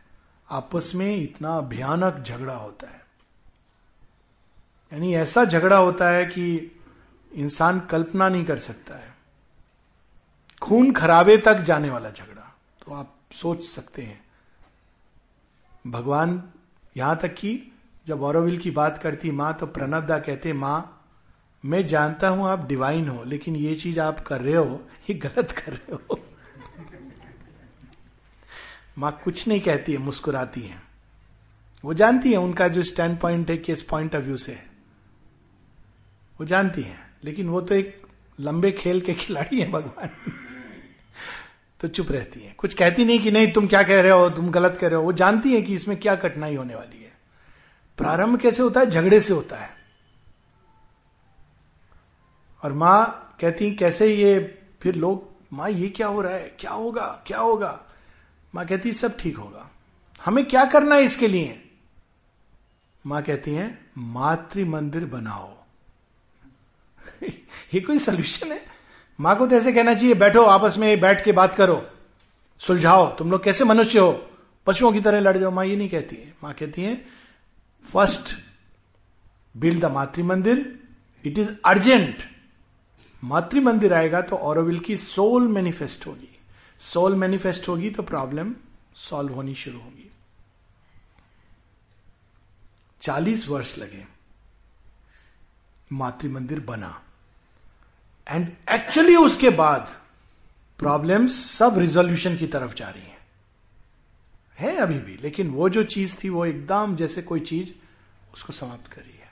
आपस में इतना भयानक झगड़ा होता है, यानी ऐसा झगड़ा होता है कि इंसान कल्पना नहीं कर सकता है, खून खराबे तक जाने वाला झगड़ा। तो आप सोच सकते हैं भगवान, यहां तक कि जब ऑरोविल की बात करती मां तो प्रणव दा कहते मां मैं जानता हूं आप डिवाइन हो, लेकिन ये चीज आप कर रहे हो ये गलत कर रहे हो। मां कुछ नहीं कहती है, मुस्कुराती है। वो जानती है उनका जो स्टैंड पॉइंट है किस पॉइंट ऑफ व्यू से है वो जानती है, लेकिन वो तो एक लंबे खेल के खिलाड़ी है भगवान। तो चुप रहती है, कुछ कहती नहीं कि नहीं तुम क्या कह रहे हो, तुम गलत कह रहे हो। वो जानती है कि इसमें क्या कठिनाई होने वाली है। प्रारंभ कैसे होता है? झगड़े से होता है। और मां कहती कैसे ये, फिर लोग मां ये क्या हो रहा है, क्या होगा क्या होगा। मां कहती सब ठीक होगा, हमें क्या करना है इसके लिए। मां कहती है मातृ मंदिर बनाओ। ये कोई सलूशन है? मां को तो ऐसे कहना चाहिए बैठो आपस में, बैठ के बात करो, सुलझाओ, तुम लोग कैसे मनुष्य हो, पशुओं की तरह लड़ जाओ। मां ये नहीं कहती है। मां कहती है फर्स्ट बिल्ड द मातृ मंदिर, इट इज अर्जेंट। मातृ मंदिर आएगा तो ऑरोविल की सोल मैनिफेस्ट होगी, सोल मैनिफेस्ट होगी तो प्रॉब्लम सॉल्व होनी शुरू होगी। 40 वर्ष लगे, मातृ मंदिर बना एंड एक्चुअली उसके बाद प्रॉब्लम्स सब रिजोल्यूशन की तरफ जा रही है अभी भी, लेकिन वो जो चीज थी वो एकदम जैसे कोई चीज उसको समाप्त करी है।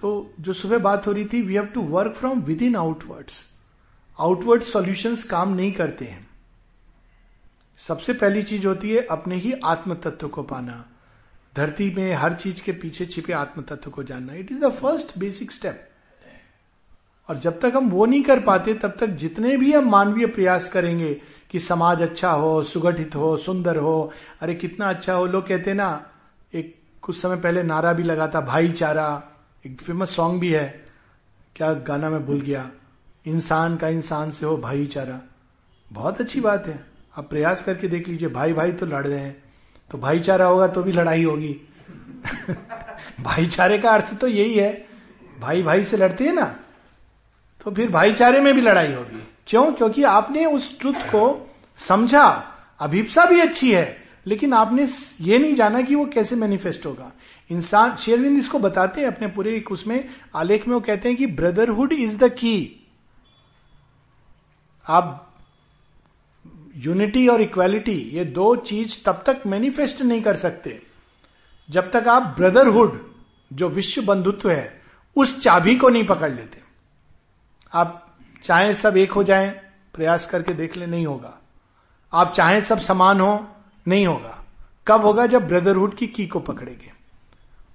तो जो सुबह बात हो रही थी, we have to work from within outwards. Outward solutions काम नहीं करते हैं। सबसे पहली चीज होती है अपने ही आत्म तत्व को पाना, धरती में हर चीज के पीछे छिपे आत्म तत्व को जानना। It is the first basic step. और जब तक हम वो नहीं कर पाते तब तक जितने भी हम मानवीय प्रयास करेंगे कि समाज अच्छा हो, सुगठित हो, सुंदर हो, अरे कितना अच्छा हो। लोग कहते ना, एक कुछ समय पहले नारा भी लगा था भाईचारा, एक फेमस सॉन्ग भी है, क्या गाना मैं भूल गया, इंसान का इंसान से हो भाईचारा। बहुत अच्छी बात है, आप प्रयास करके देख लीजिए। भाई भाई तो लड़ रहे हैं, तो भाईचारा होगा तो भी लड़ाई होगी। भाईचारे का अर्थ तो यही है, भाई भाई से लड़ते हैं ना, तो फिर भाईचारे में भी लड़ाई होगी। क्यों? क्योंकि आपने उस ट्रुथ को समझा। अभिप्सा भी अच्छी है, लेकिन आपने ये नहीं जाना कि वो कैसे मैनिफेस्ट होगा। इंसान, श्री अरविंद इसको बताते हैं अपने पूरे उसमें आलेख में, वो कहते हैं कि ब्रदरहुड इज द की। आप यूनिटी और इक्वालिटी, ये दो चीज तब तक मैनिफेस्ट नहीं कर सकते जब तक आप ब्रदरहुड, जो विश्व बंधुत्व है, उस चाबी को नहीं पकड़ लेते। आप चाहे सब एक हो जाएं, प्रयास करके देख ले, नहीं होगा। आप चाहे सब समान हो, नहीं होगा। कब होगा? जब ब्रदरहुड की को पकड़ेंगे।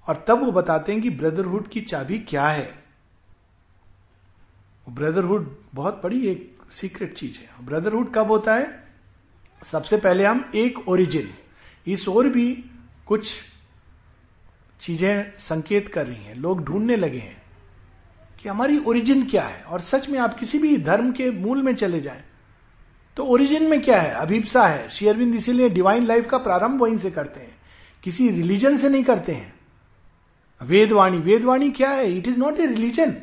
और तब वो बताते हैं कि ब्रदरहुड की चाबी क्या है। ब्रदरहुड बहुत बड़ी एक सीक्रेट चीज है। ब्रदरहुड कब होता है? सबसे पहले हम एक ओरिजिन, इस और भी कुछ चीजें संकेत कर रही हैं। लोग ढूंढने लगे हैं कि हमारी ओरिजिन क्या है। और सच में आप किसी भी धर्म के मूल में चले जाएं तो ओरिजिन में क्या है? अभिप्सा है। श्री अरविंद इसीलिए डिवाइन लाइफ का प्रारंभ वहीं से करते हैं, किसी रिलीजन से नहीं करते हैं। वेदवाणी, वेदवाणी क्या है? It is not a religion.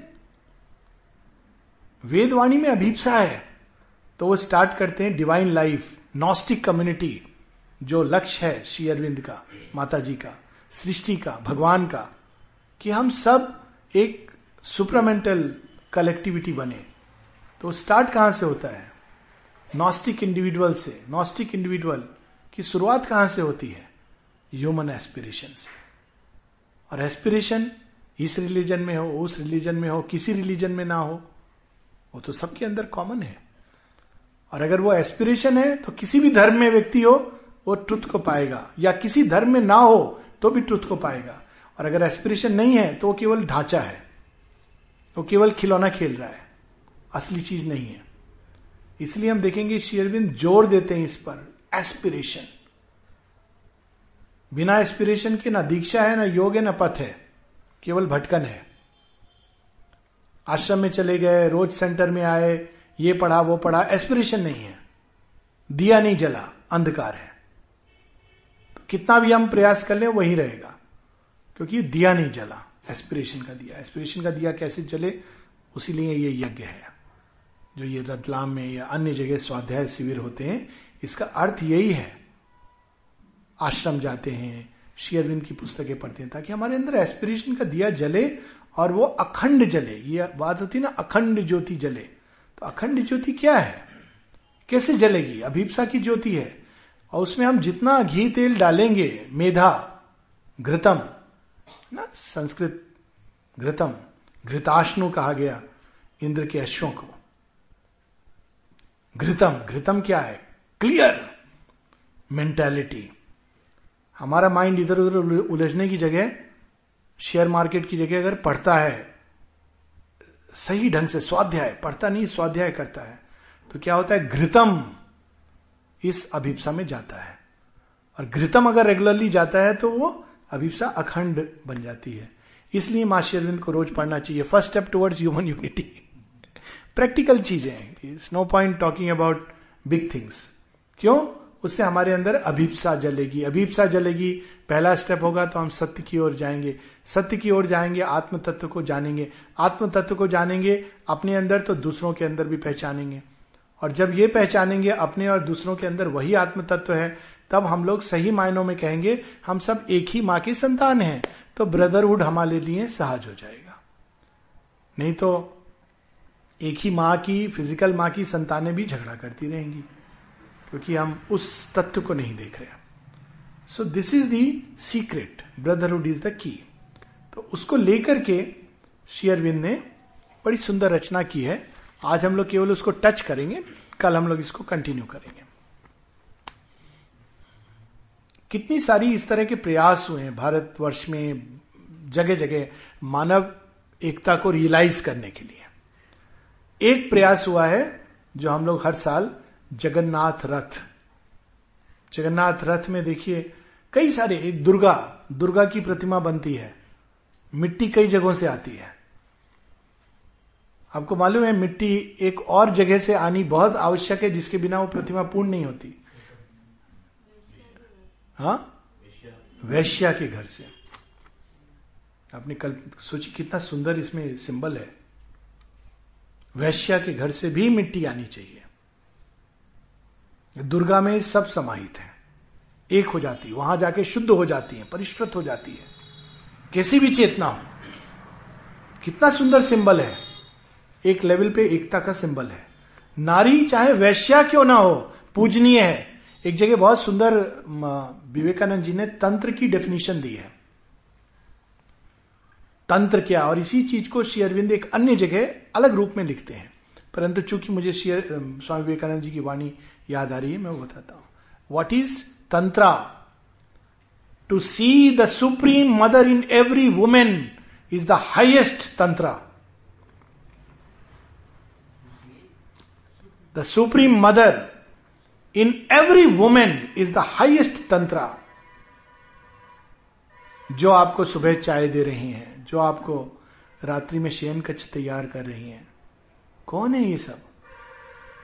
वेदवाणी में अभिप्सा है। तो वो स्टार्ट करते हैं डिवाइन लाइफ, नॉस्टिक कम्युनिटी, जो लक्ष्य है श्री अरविंद का, माता जी का, सृष्टि का, भगवान का, कि हम सब एक सुप्रमेंटल कलेक्टिविटी बने। तो स्टार्ट कहां से होता है? नॉस्टिक इंडिविजुअल से। नॉस्टिक इंडिविजुअल की शुरुआत कहां से होती है? ह्यूमन एस्पिरेशन से। और एस्पिरेशन इस रिलीजन में हो, उस रिलीजन में हो, किसी रिलीजन में ना हो, वो तो सबके अंदर कॉमन है। और अगर वो एस्पिरेशन है तो किसी भी धर्म में व्यक्ति हो, वो ट्रुथ को पाएगा, या किसी धर्म में ना हो तो भी ट्रुथ को पाएगा। और अगर एस्पिरेशन नहीं है तो वो केवल ढांचा है, वो केवल खिलौना खेल रहा है, असली चीज नहीं है। इसलिए हम देखेंगे श्री अरविंद जोर देते हैं इस पर, एस्पिरेशन। बिना एस्पिरेशन के ना दीक्षा है, ना योग है, ना पथ है, केवल भटकन है। आश्रम में चले गए, रोज सेंटर में आए, ये पढ़ा वो पढ़ा, एस्पिरेशन नहीं है, दिया नहीं जला, अंधकार है। तो कितना भी हम प्रयास कर लें वही रहेगा, क्योंकि दिया नहीं जला, एस्पिरेशन का दिया। एस्पिरेशन का दिया कैसे जले, उसी लिए ये यज्ञ है, जो ये रतलाम में या अन्य जगह स्वाध्याय शिविर होते हैं। इसका अर्थ यही है। आश्रम जाते हैं, श्री अरविंद की पुस्तकें पढ़ते हैं, ताकि हमारे अंदर एस्पिरेशन का दिया जले और वो अखंड जले। ये बात होती है ना, अखंड ज्योति जले। तो अखंड ज्योति क्या है, कैसे जलेगी? अभिप्सा की ज्योति है। और उसमें हम जितना घी तेल डालेंगे, मेधा, घृतम ना, संस्कृत घृतम, घृताश्नु कहा गया इंद्र के अश्वों को। घृतम, घृतम क्या है? Clear mentality. हमारा माइंड इधर उधर उलझने की जगह, शेयर मार्केट की जगह अगर पढ़ता है सही ढंग से, स्वाध्याय पढ़ता नहीं, स्वाध्याय करता है, तो क्या होता है? घृतम इस अभिप्सा में जाता है। और घृतम अगर रेगुलरली जाता है तो वो अभिप्सा अखंड बन जाती है। इसलिए मां श्री अरविंद को रोज पढ़ना चाहिए। First step towards human unity. Practical चीजें, no point talking about big things. क्यों? उससे हमारे अंदर अभिप्सा जलेगी। अभिप्सा जलेगी, पहला स्टेप होगा तो हम सत्य की ओर जाएंगे। सत्य की ओर जाएंगे, आत्म तत्व को जानेंगे। आत्म तत्व को जानेंगे अपने अंदर, तो दूसरों के अंदर भी पहचानेंगे। और जब ये पहचानेंगे अपने और दूसरों के अंदर वही आत्म तत्व है, तब हम लोग सही मायनों में कहेंगे हम सब एक ही मां की संतान हैं। तो ब्रदरहुड हमारे लिए सहज हो जाएगा। नहीं तो एक ही मां की, फिजिकल मां की संतानें भी झगड़ा करती रहेंगी, क्योंकि हम उस तत्व को नहीं देख रहे। So this is the secret, brotherhood is the key. तो उसको लेकर के श्री अरविंद ने बड़ी सुंदर रचना की है। आज हम लोग केवल उसको टच करेंगे, कल हम लोग इसको कंटिन्यू करेंगे। कितनी सारी इस तरह के प्रयास हुए हैं भारतवर्ष में, जगह जगह, मानव एकता को रियलाइज करने के लिए। एक प्रयास हुआ है जो हम लोग हर साल, जगन्नाथ रथ। जगन्नाथ रथ में देखिए कई सारे, एक दुर्गा, दुर्गा की प्रतिमा बनती है, मिट्टी कई जगहों से आती है। आपको मालूम है मिट्टी एक और जगह से आनी बहुत आवश्यक है जिसके बिना वो प्रतिमा पूर्ण नहीं होती। हाँ, वैश्या के घर से। आपने कल सोची कितना सुंदर इसमें सिंबल है, वैश्या के घर से भी मिट्टी आनी चाहिए। दुर्गा में सब समाहित है, एक हो जाती है, वहां जाके शुद्ध हो जाती है, परिष्कृत हो जाती है, कैसी भी चेतना हो। कितना सुंदर सिंबल है, एक लेवल पे एकता का सिंबल है। नारी चाहे वैश्या क्यों ना हो, पूजनीय है। एक जगह बहुत सुंदर विवेकानंद जी ने तंत्र की डेफिनेशन दी है, तंत्र क्या, और इसी चीज को श्री अरविंद एक अन्य जगह अलग रूप में लिखते हैं, परंतु चूंकि मुझे स्वामी विवेकानंद जी की वाणी याद आ रही है मैं वो बताता हूं। What is tantra? To see the supreme mother in every women is the highest tantra. The supreme mother in every women is the highest tantra. जो आपको सुबह चाय दे रही हैं, जो आपको रात्रि में शयन कक्ष तैयार कर रही हैं, कौन है ये सब?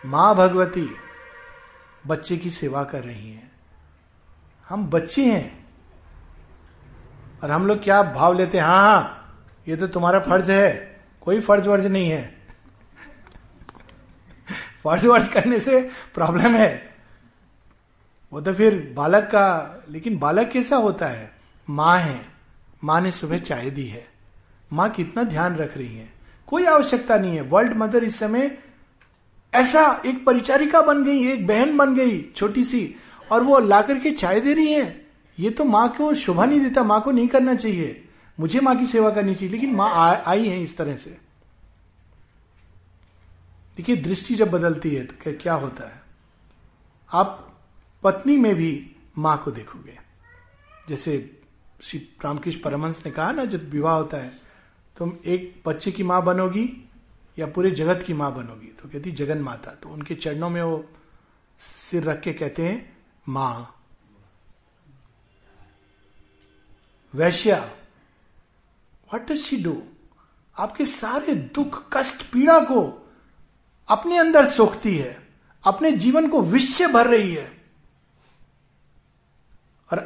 मां भगवती बच्चे की सेवा कर रही हैं। हम बच्चे हैं और हम लोग क्या भाव लेते हैं, हाँ ये तो तुम्हारा फर्ज है, कोई फर्ज वर्ज नहीं है। फर्ज वर्ज करने से प्रॉब्लम है, वो तो फिर बालक का। लेकिन बालक कैसा होता है, माँ है, माँ ने सुबह चाय दी है, माँ कितना ध्यान रख रही है, कोई आवश्यकता नहीं है। वर्ल्ड मदर इस समय ऐसा एक परिचारिका बन गई, एक बहन बन गई छोटी सी, और वो लाकर के चाय दे रही है। ये तो माँ को शोभा नहीं देता, माँ को नहीं करना चाहिए, मुझे माँ की सेवा करनी चाहिए। लेकिन माँ आई है इस तरह से। देखिए दृष्टि जब बदलती है तो क्या होता है। आप पत्नी में भी माँ को देखोगे, जैसे श्री रामकृष्ण परमहंस ने कहा ना, जब विवाह होता है तुम एक बच्चे की माँ बनोगी या पूरे जगत की माँ बनोगी, तो कहती जगन माता। तो उनके चरणों में वो सिर रख के कहते हैं माँ। वैश्या, व्हाट डज शी डू? आपके सारे दुख कष्ट पीड़ा को अपने अंदर सोखती है, अपने जीवन को विष से भर रही है। और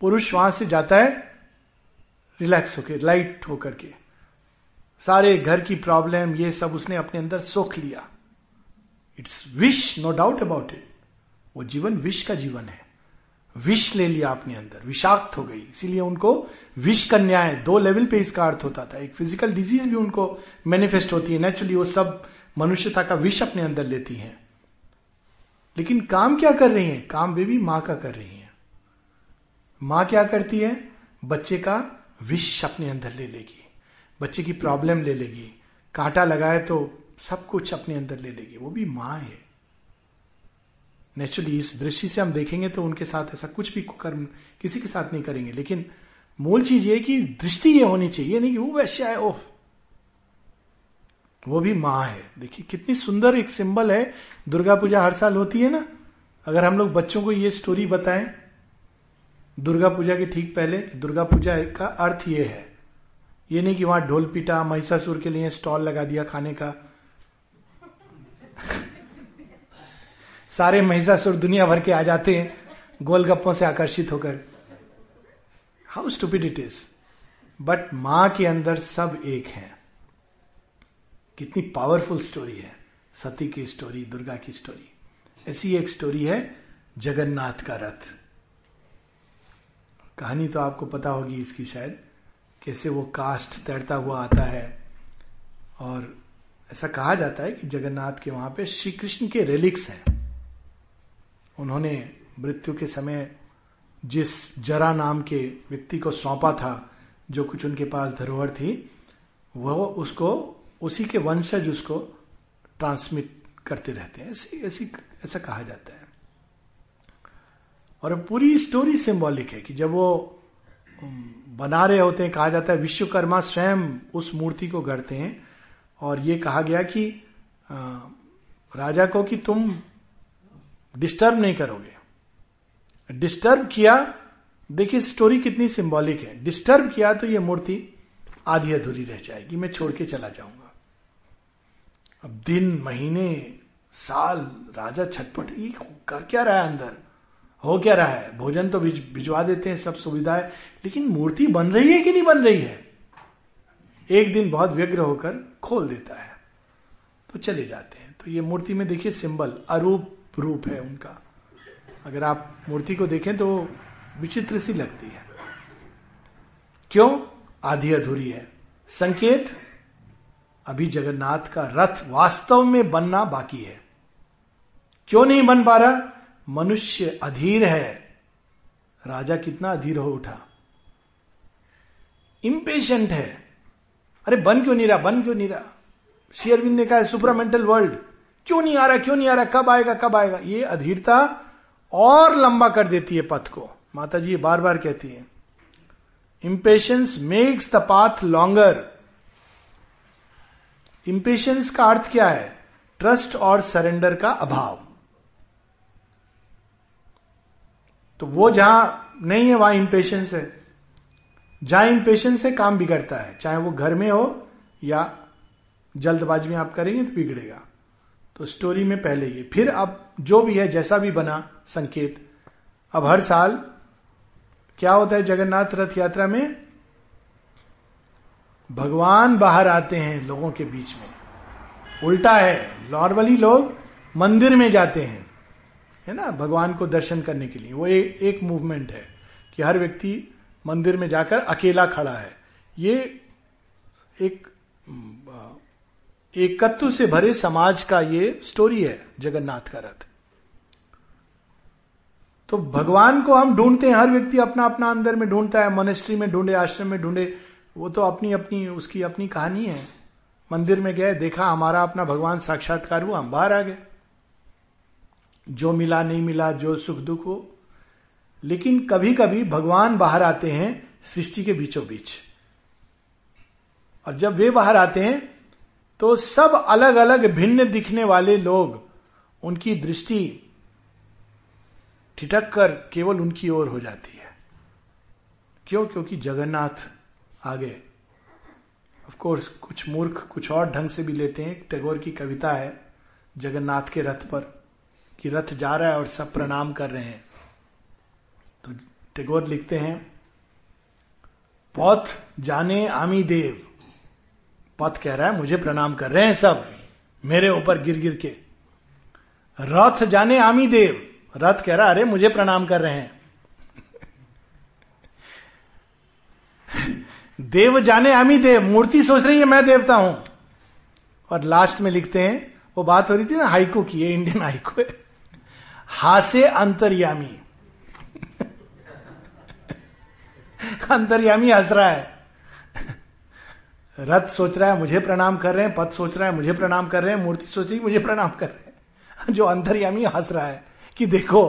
पुरुष वहां से जाता है रिलैक्स होके, लाइट होकर के, सारे घर की प्रॉब्लम ये सब उसने अपने अंदर सोख लिया। It's wish, no doubt about it. वो जीवन विष का जीवन है, विष ले लिया अपने अंदर, विषाक्त हो गई। इसीलिए उनको विष कन्याएं, दो लेवल पे इसका अर्थ होता था। एक फिजिकल डिजीज भी उनको मैनिफेस्ट होती है नेचुरली, वो सब मनुष्यता का विष अपने अंदर लेती हैं। लेकिन काम क्या कर रही हैं? काम बेबी माँ का कर रही हैं। माँ क्या करती है? बच्चे का विष अपने अंदर ले लेगी, बच्चे की प्रॉब्लम ले लेगी, कांटा लगाए तो सब कुछ अपने अंदर ले लेगी। वो भी माँ है। नेचुरली इस दृष्टि से हम देखेंगे तो उनके साथ ऐसा कुछ भी कर्म किसी के साथ नहीं करेंगे। लेकिन मूल चीज ये कि दृष्टि ये होनी चाहिए, नहीं कि वो वैश्या है, ओह वो भी माँ है। देखिए कितनी सुंदर एक सिंबल है। दुर्गा पूजा हर साल होती है ना, अगर हम लोग बच्चों को ये स्टोरी बताएं दुर्गा पूजा के ठीक पहले, दुर्गा पूजा का अर्थ ये है, ये नहीं कि वहां ढोल पीटा, महिषासुर के लिए स्टॉल लगा दिया खाने का, सारे महिषासुर दुनिया भर के आ जाते हैं गोलगप्पों से आकर्षित होकर। How stupid it is. But मां के अंदर सब एक है। कितनी पावरफुल स्टोरी है, सती की स्टोरी, दुर्गा की स्टोरी। ऐसी एक स्टोरी है जगन्नाथ का रथ। कहानी तो आपको पता होगी इसकी शायद, कैसे वो काष्ठ तैरता हुआ आता है। और ऐसा कहा जाता है कि जगन्नाथ के वहां पे श्री कृष्ण के रेलिक्स हैं। उन्होंने मृत्यु के समय जिस जरा नाम के व्यक्ति को सौंपा था जो कुछ उनके पास धरोहर थी, वह उसको, उसी के वंशज उसको ट्रांसमिट करते रहते हैं, ऐसा कहा जाता है। और पूरी स्टोरी सिंबॉलिक है कि जब वो बना रहे होते हैं, कहा जाता है विश्वकर्मा स्वयं उस मूर्ति को गढ़ते हैं। और ये कहा गया कि राजा को कि तुम डिस्टर्ब नहीं करोगे। डिस्टर्ब किया, देखिए स्टोरी कितनी सिंबॉलिक है, डिस्टर्ब किया तो ये मूर्ति आधी अधूरी रह जाएगी, मैं छोड़ के चला जाऊंगा। अब दिन, महीने, साल, राजा छटपट ये कर क्या रहा है, अंदर हो क्या रहा है। भोजन तो भिजवा देते हैं, सब सुविधाएं, लेकिन मूर्ति बन रही है कि नहीं बन रही है। एक दिन बहुत व्यग्र होकर खोल देता है तो चले जाते हैं। तो ये मूर्ति में देखिए सिंबल, अरूप रूप है उनका। अगर आप मूर्ति को देखें तो विचित्र सी लगती है, क्यों? आधी अधूरी है। संकेत, अभी जगन्नाथ का रथ वास्तव में बनना बाकी है। क्यों नहीं बन पा रहा? मनुष्य अधीर है। राजा कितना अधीर हो उठा, इंपेशेंट है। अरे बन क्यों नहीं रहा, बन क्यों नहीं रहा। श्री अरविंद ने कहा सुप्रामेंटल वर्ल्ड, क्यों नहीं आ रहा, क्यों नहीं आ रहा, कब आएगा, कब आएगा। ये अधीरता और लंबा कर देती है पथ को। माता जी बार बार कहती है impatience makes the path longer. Impatience का अर्थ क्या है? ट्रस्ट और सरेंडर का अभाव। तो वो जहां नहीं है वहां इंपेशेंस है। जहां इंपेशेंस है काम बिगड़ता है, चाहे वो घर में हो या जल्दबाजी में आप करेंगे तो बिगड़ेगा। तो स्टोरी में पहले ये, फिर अब जो भी है जैसा भी बना संकेत। अब हर साल क्या होता है जगन्नाथ रथ यात्रा में? भगवान बाहर आते हैं लोगों के बीच में। उल्टा है, नॉर्मली लोग मंदिर में जाते हैं, है ना, भगवान को दर्शन करने के लिए। वो एक मूवमेंट है कि हर व्यक्ति मंदिर में जाकर अकेला खड़ा है। ये एक एकत्व से भरे समाज का ये स्टोरी है जगन्नाथ का रथ। तो भगवान को हम ढूंढते हैं, हर व्यक्ति अपना अपना अंदर में ढूंढता है, मोनेस्ट्री में ढूंढे, आश्रम में ढूंढे, वो तो अपनी अपनी उसकी अपनी कहानी है। मंदिर में गए, देखा हमारा अपना भगवान साक्षात्कार हुआ, हम बाहर आ गए, जो मिला नहीं मिला, जो सुख दुख हो। लेकिन कभी कभी भगवान बाहर आते हैं सृष्टि के बीचों बीच, और जब वे बाहर आते हैं तो सब अलग अलग भिन्न दिखने वाले लोग, उनकी दृष्टि ठिठक कर केवल उनकी ओर हो जाती है। क्यों? क्योंकि जगन्नाथ आगे। ऑफ कोर्स कुछ मूर्ख कुछ और ढंग से भी लेते हैं। टैगोर की कविता है जगन्नाथ के रथ पर कि रथ जा रहा है और सब प्रणाम कर रहे हैं। तो टैगोर लिखते हैं पथ जाने आमी देव, पथ कह रहा है मुझे प्रणाम कर रहे हैं सब मेरे ऊपर गिर गिर के। रथ जाने आमी देव, रथ कह रहा अरे मुझे प्रणाम कर रहे हैं। देव जाने आमी देव, मूर्ति सोच रही है मैं देवता हूं। और लास्ट में लिखते हैं, वो बात हो रही थी ना हाइकू की, ये इंडियन हाइकू है, हासे अंतर्यामी। अंतर्यामी हंस रहा है। रथ सोच रहा है मुझे प्रणाम कर रहे हैं, पथ सोच रहा है मुझे प्रणाम कर रहे हैं, मूर्ति सोच रही है मुझे प्रणाम कर रहे हैं। जो अंतर्यामी हंस रहा है कि देखो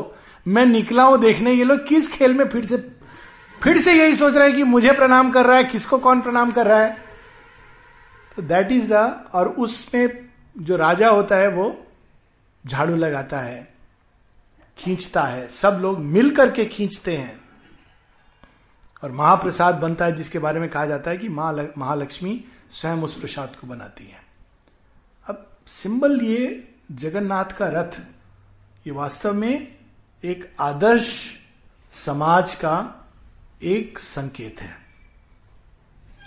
मैं निकला हूं देखने, ये लोग किस खेल में फिर से यही सोच रहा है कि मुझे प्रणाम कर रहा है, किसको कौन प्रणाम कर रहा है। तो दैट इज द, और उसमें जो राजा होता है वो झाड़ू लगाता है, खींचता है, सब लोग मिल करके खींचते हैं, और महाप्रसाद बनता है जिसके बारे में कहा जाता है कि महालक्ष्मी स्वयं उस प्रसाद को बनाती है। अब सिंबल ये जगन्नाथ का रथ, ये वास्तव में एक आदर्श समाज का एक संकेत है।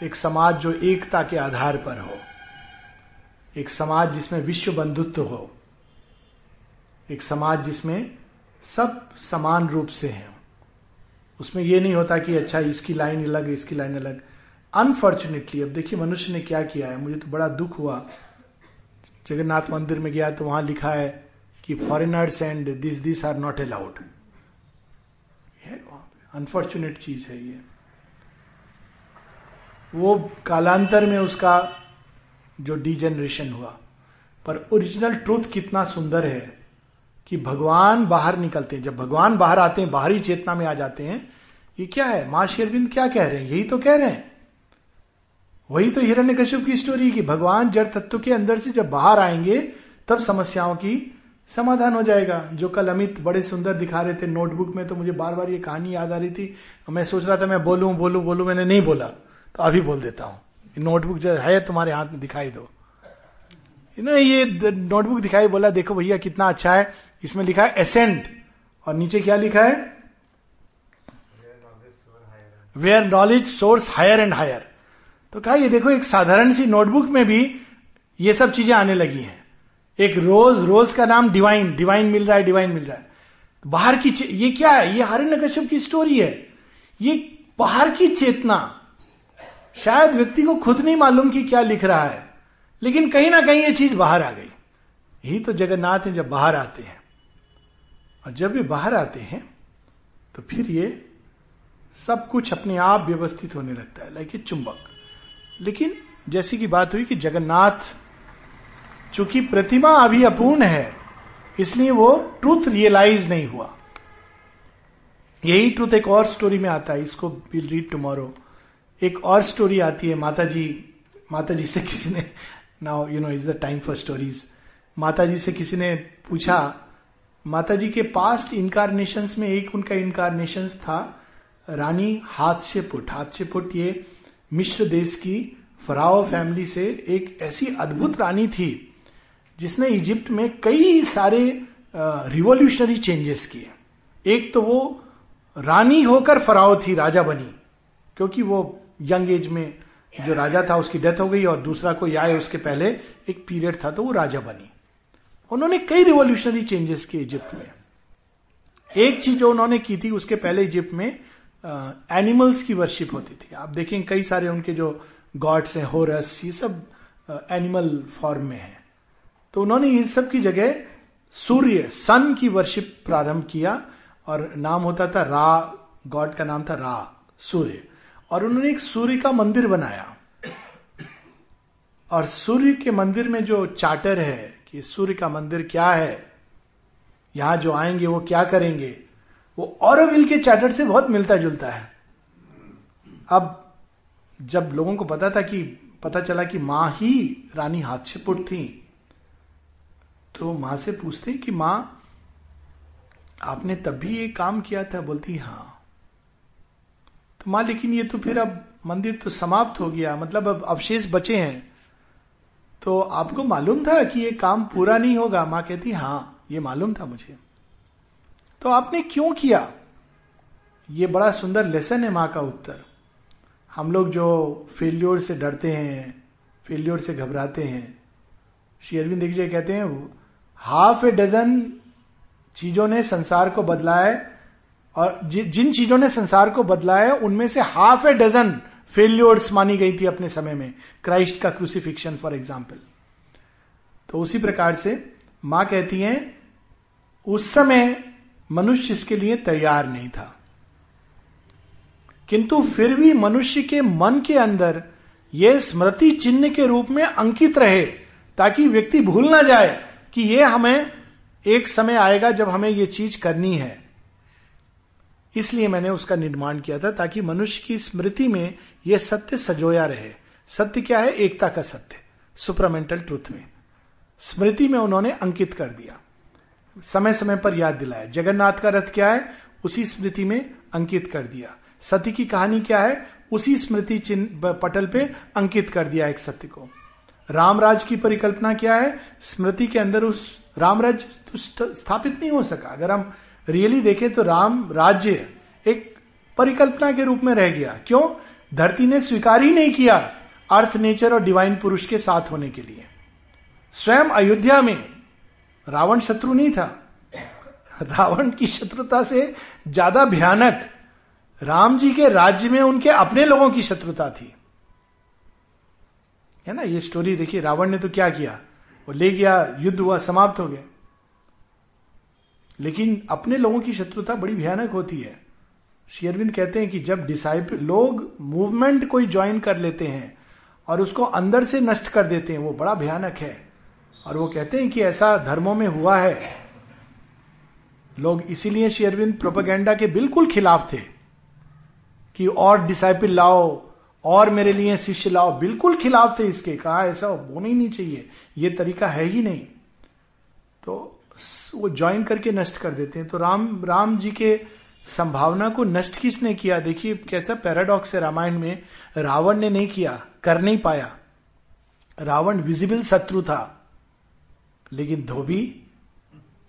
एक समाज जो एकता के आधार पर हो, एक समाज जिसमें विश्व बंधुत्व हो, एक समाज जिसमें सब समान रूप से हैं, उसमें ये नहीं होता कि अच्छा इसकी लाइन अलग, इसकी लाइन अलग। अनफॉर्चुनेटली अब देखिए मनुष्य ने क्या किया है, मुझे तो बड़ा दुख हुआ। जगन्नाथ मंदिर में गया तो वहां लिखा है कि foreigners and this are not allowed. Unfortunate चीज है ये। वो कालांतर में उसका जो डिजेनरेशन हुआ, पर ओरिजिनल ट्रूथ कितना सुंदर है कि भगवान बाहर निकलते हैं। जब भगवान बाहर आते हैं, बाहरी चेतना में आ जाते हैं, ये क्या है? मां श्री अरविंद क्या कह रहे हैं? यही तो कह रहे हैं। वही तो हिरण्यकश्यप की स्टोरी की भगवान जड़ तत्व के अंदर से जब बाहर आएंगे तब समस्याओं की समाधान हो जाएगा। जो कल अमित बड़े सुंदर दिखा रहे थे नोटबुक में, तो मुझे बार बार ये कहानी याद आ रही थी। मैं सोच रहा था मैं बोलूं, मैंने नहीं बोला, तो अभी बोल देता हूं। नोटबुक जो है तुम्हारे हाथ में दिखाई दो, ये नोटबुक दिखाई, बोला देखो भैया कितना अच्छा है, इसमें लिखा है एसेंट और नीचे क्या लिखा है, where knowledge soars higher and higher. तो कहा ये देखो एक साधारण सी नोटबुक में भी ये सब चीजें आने लगी हैं। एक रोज, रोज का नाम डिवाइन, डिवाइन मिल रहा है, डिवाइन मिल रहा है। बाहर की ये क्या है, ये हिरण्यकश्यप की स्टोरी है, ये बाहर की चेतना। शायद व्यक्ति को खुद नहीं मालूम कि क्या लिख रहा है, लेकिन कहीं ना कहीं ये चीज बाहर आ गई। यही तो जगन्नाथ है, जब बाहर आते हैं, और जब ये बाहर आते हैं तो फिर ये सब कुछ अपने आप व्यवस्थित होने लगता है, लाइक ए चुंबक। लेकिन जैसी की बात हुई कि जगन्नाथ चूंकि प्रतिमा अभी अपूर्ण है, इसलिए वो ट्रूथ रियलाइज नहीं हुआ। यही ट्रूथ एक और स्टोरी में आता है, इसको विल रीड टुमारो। एक और स्टोरी आती है, माता जी से किसी ने, now you know is the time for stories, माता जी से किसी ने पूछा, माता जी के पास्ट इनकारनेशंस में एक उनका इनकारनेशंस था रानी हातशेपुट। हातशेपुट ये मिश्र देश की फराओ फैमिली से एक ऐसी अद्भुत रानी थी जिसने इजिप्ट में कई सारे रिवॉल्यूशनरी चेंजेस किए। एक तो वो रानी होकर फराओ थी, राजा बनी, क्योंकि वो यंग एज में जो राजा था उसकी डेथ हो गई, और दूसरा कोई आए उसके पहले एक पीरियड था तो वो राजा बनी। उन्होंने कई रिवॉल्यूशनरी चेंजेस किए इजिप्ट में। एक चीज जो उन्होंने की थी, उसके पहले इजिप्ट में एनिमल्स की वर्शिप होती थी। आप देखें कई सारे उनके जो गॉड्स हैं, होरस, ये सब एनिमल फॉर्म में है। तो उन्होंने इन सब की जगह सूर्य, सन की वर्शिप प्रारंभ किया, और नाम होता था रा, गॉड का नाम था रा, सूर्य। और उन्होंने एक सूर्य का मंदिर बनाया, और सूर्य के मंदिर में जो चार्टर है कि सूर्य का मंदिर क्या है, यहां जो आएंगे वो क्या करेंगे, वो ऑरोविल के चार्टर से बहुत मिलता जुलता है। अब जब लोगों को पता चला कि मां ही रानी हातशेपुट थी, तो मां से पूछते कि मां आपने तब भी ये काम किया था, बोलती हां। तो मां लेकिन ये तो फिर अब मंदिर तो समाप्त हो गया, मतलब अब अवशेष बचे हैं, तो आपको मालूम था कि ये काम पूरा नहीं होगा। मां कहती हां ये मालूम था मुझे, तो आपने क्यों किया। ये बड़ा सुंदर लेसन है मां का उत्तर। हम लोग जो फेल्योर से डरते हैं, फेल्योर से घबराते हैं, श्री अरविंद देखिए कहते हैं हाफ ए डजन चीजों ने संसार को बदला है, और जिन चीजों ने संसार को बदला है उनमें से हाफ ए डजन फेल्योर्स मानी गई थी अपने समय में, क्राइस्ट का क्रूसिफिक्शन फॉर एग्जाम्पल। तो उसी प्रकार से मां कहती हैं उस समय मनुष्य इसके लिए तैयार नहीं था, किंतु फिर भी मनुष्य के मन के अंदर ये स्मृति चिन्ह के रूप में अंकित रहे, ताकि व्यक्ति भूल ना जाए कि ये हमें एक समय आएगा जब हमें ये चीज करनी है। इसलिए मैंने उसका निर्माण किया था, ताकि मनुष्य की स्मृति में यह सत्य सजोया रहे। सत्य क्या है, एकता का सत्य, सुपरामेंटल ट्रूथ में स्मृति में उन्होंने अंकित कर दिया, समय समय पर याद दिलाया। जगन्नाथ का रथ क्या है, उसी स्मृति में अंकित कर दिया। सती की कहानी क्या है, उसी स्मृति चिन्ह पटल पे अंकित कर दिया एक सत्य को। रामराज की परिकल्पना क्या है, स्मृति के अंदर उस रामराज तो स्थापित नहीं हो सका। अगर हम रियली देखें तो राम राज्य एक परिकल्पना के रूप में रह गया, क्यों, धरती ने स्वीकार ही नहीं किया अर्थ, नेचर और डिवाइन पुरुष के साथ होने के लिए। स्वयं अयोध्या में रावण शत्रु नहीं था, रावण की शत्रुता से ज्यादा भयानक राम जी के राज्य में उनके अपने लोगों की शत्रुता थी, है ना। ये स्टोरी देखिए, रावण ने तो क्या किया, वो ले गया, युद्ध हुआ, समाप्त हो गया, लेकिन अपने लोगों की शत्रुता बड़ी भयानक होती है। श्री अरविंद कहते हैं कि जब डिसाइपल लोग मूवमेंट कोई ज्वाइन कर लेते हैं और उसको अंदर से नष्ट कर देते हैं, वो बड़ा भयानक है। और वो कहते हैं कि ऐसा धर्मों में हुआ है, लोग इसीलिए श्री अरविंद प्रोपेगेंडा के बिल्कुल खिलाफ थे कि और डिसाइपल लाओ और मेरे लिए शिष्य लाओ, बिल्कुल खिलाफ थे इसके, कहा ऐसा होना ही नहीं चाहिए, ये तरीका है ही नहीं। तो वो ज्वाइन करके नष्ट कर देते हैं। तो राम जी के संभावना को नष्ट किसने किया, देखिए कैसा पैराडॉक्स है रामायण में। रावण ने नहीं किया, कर नहीं पाया, रावण विजिबल शत्रु था, लेकिन धोबी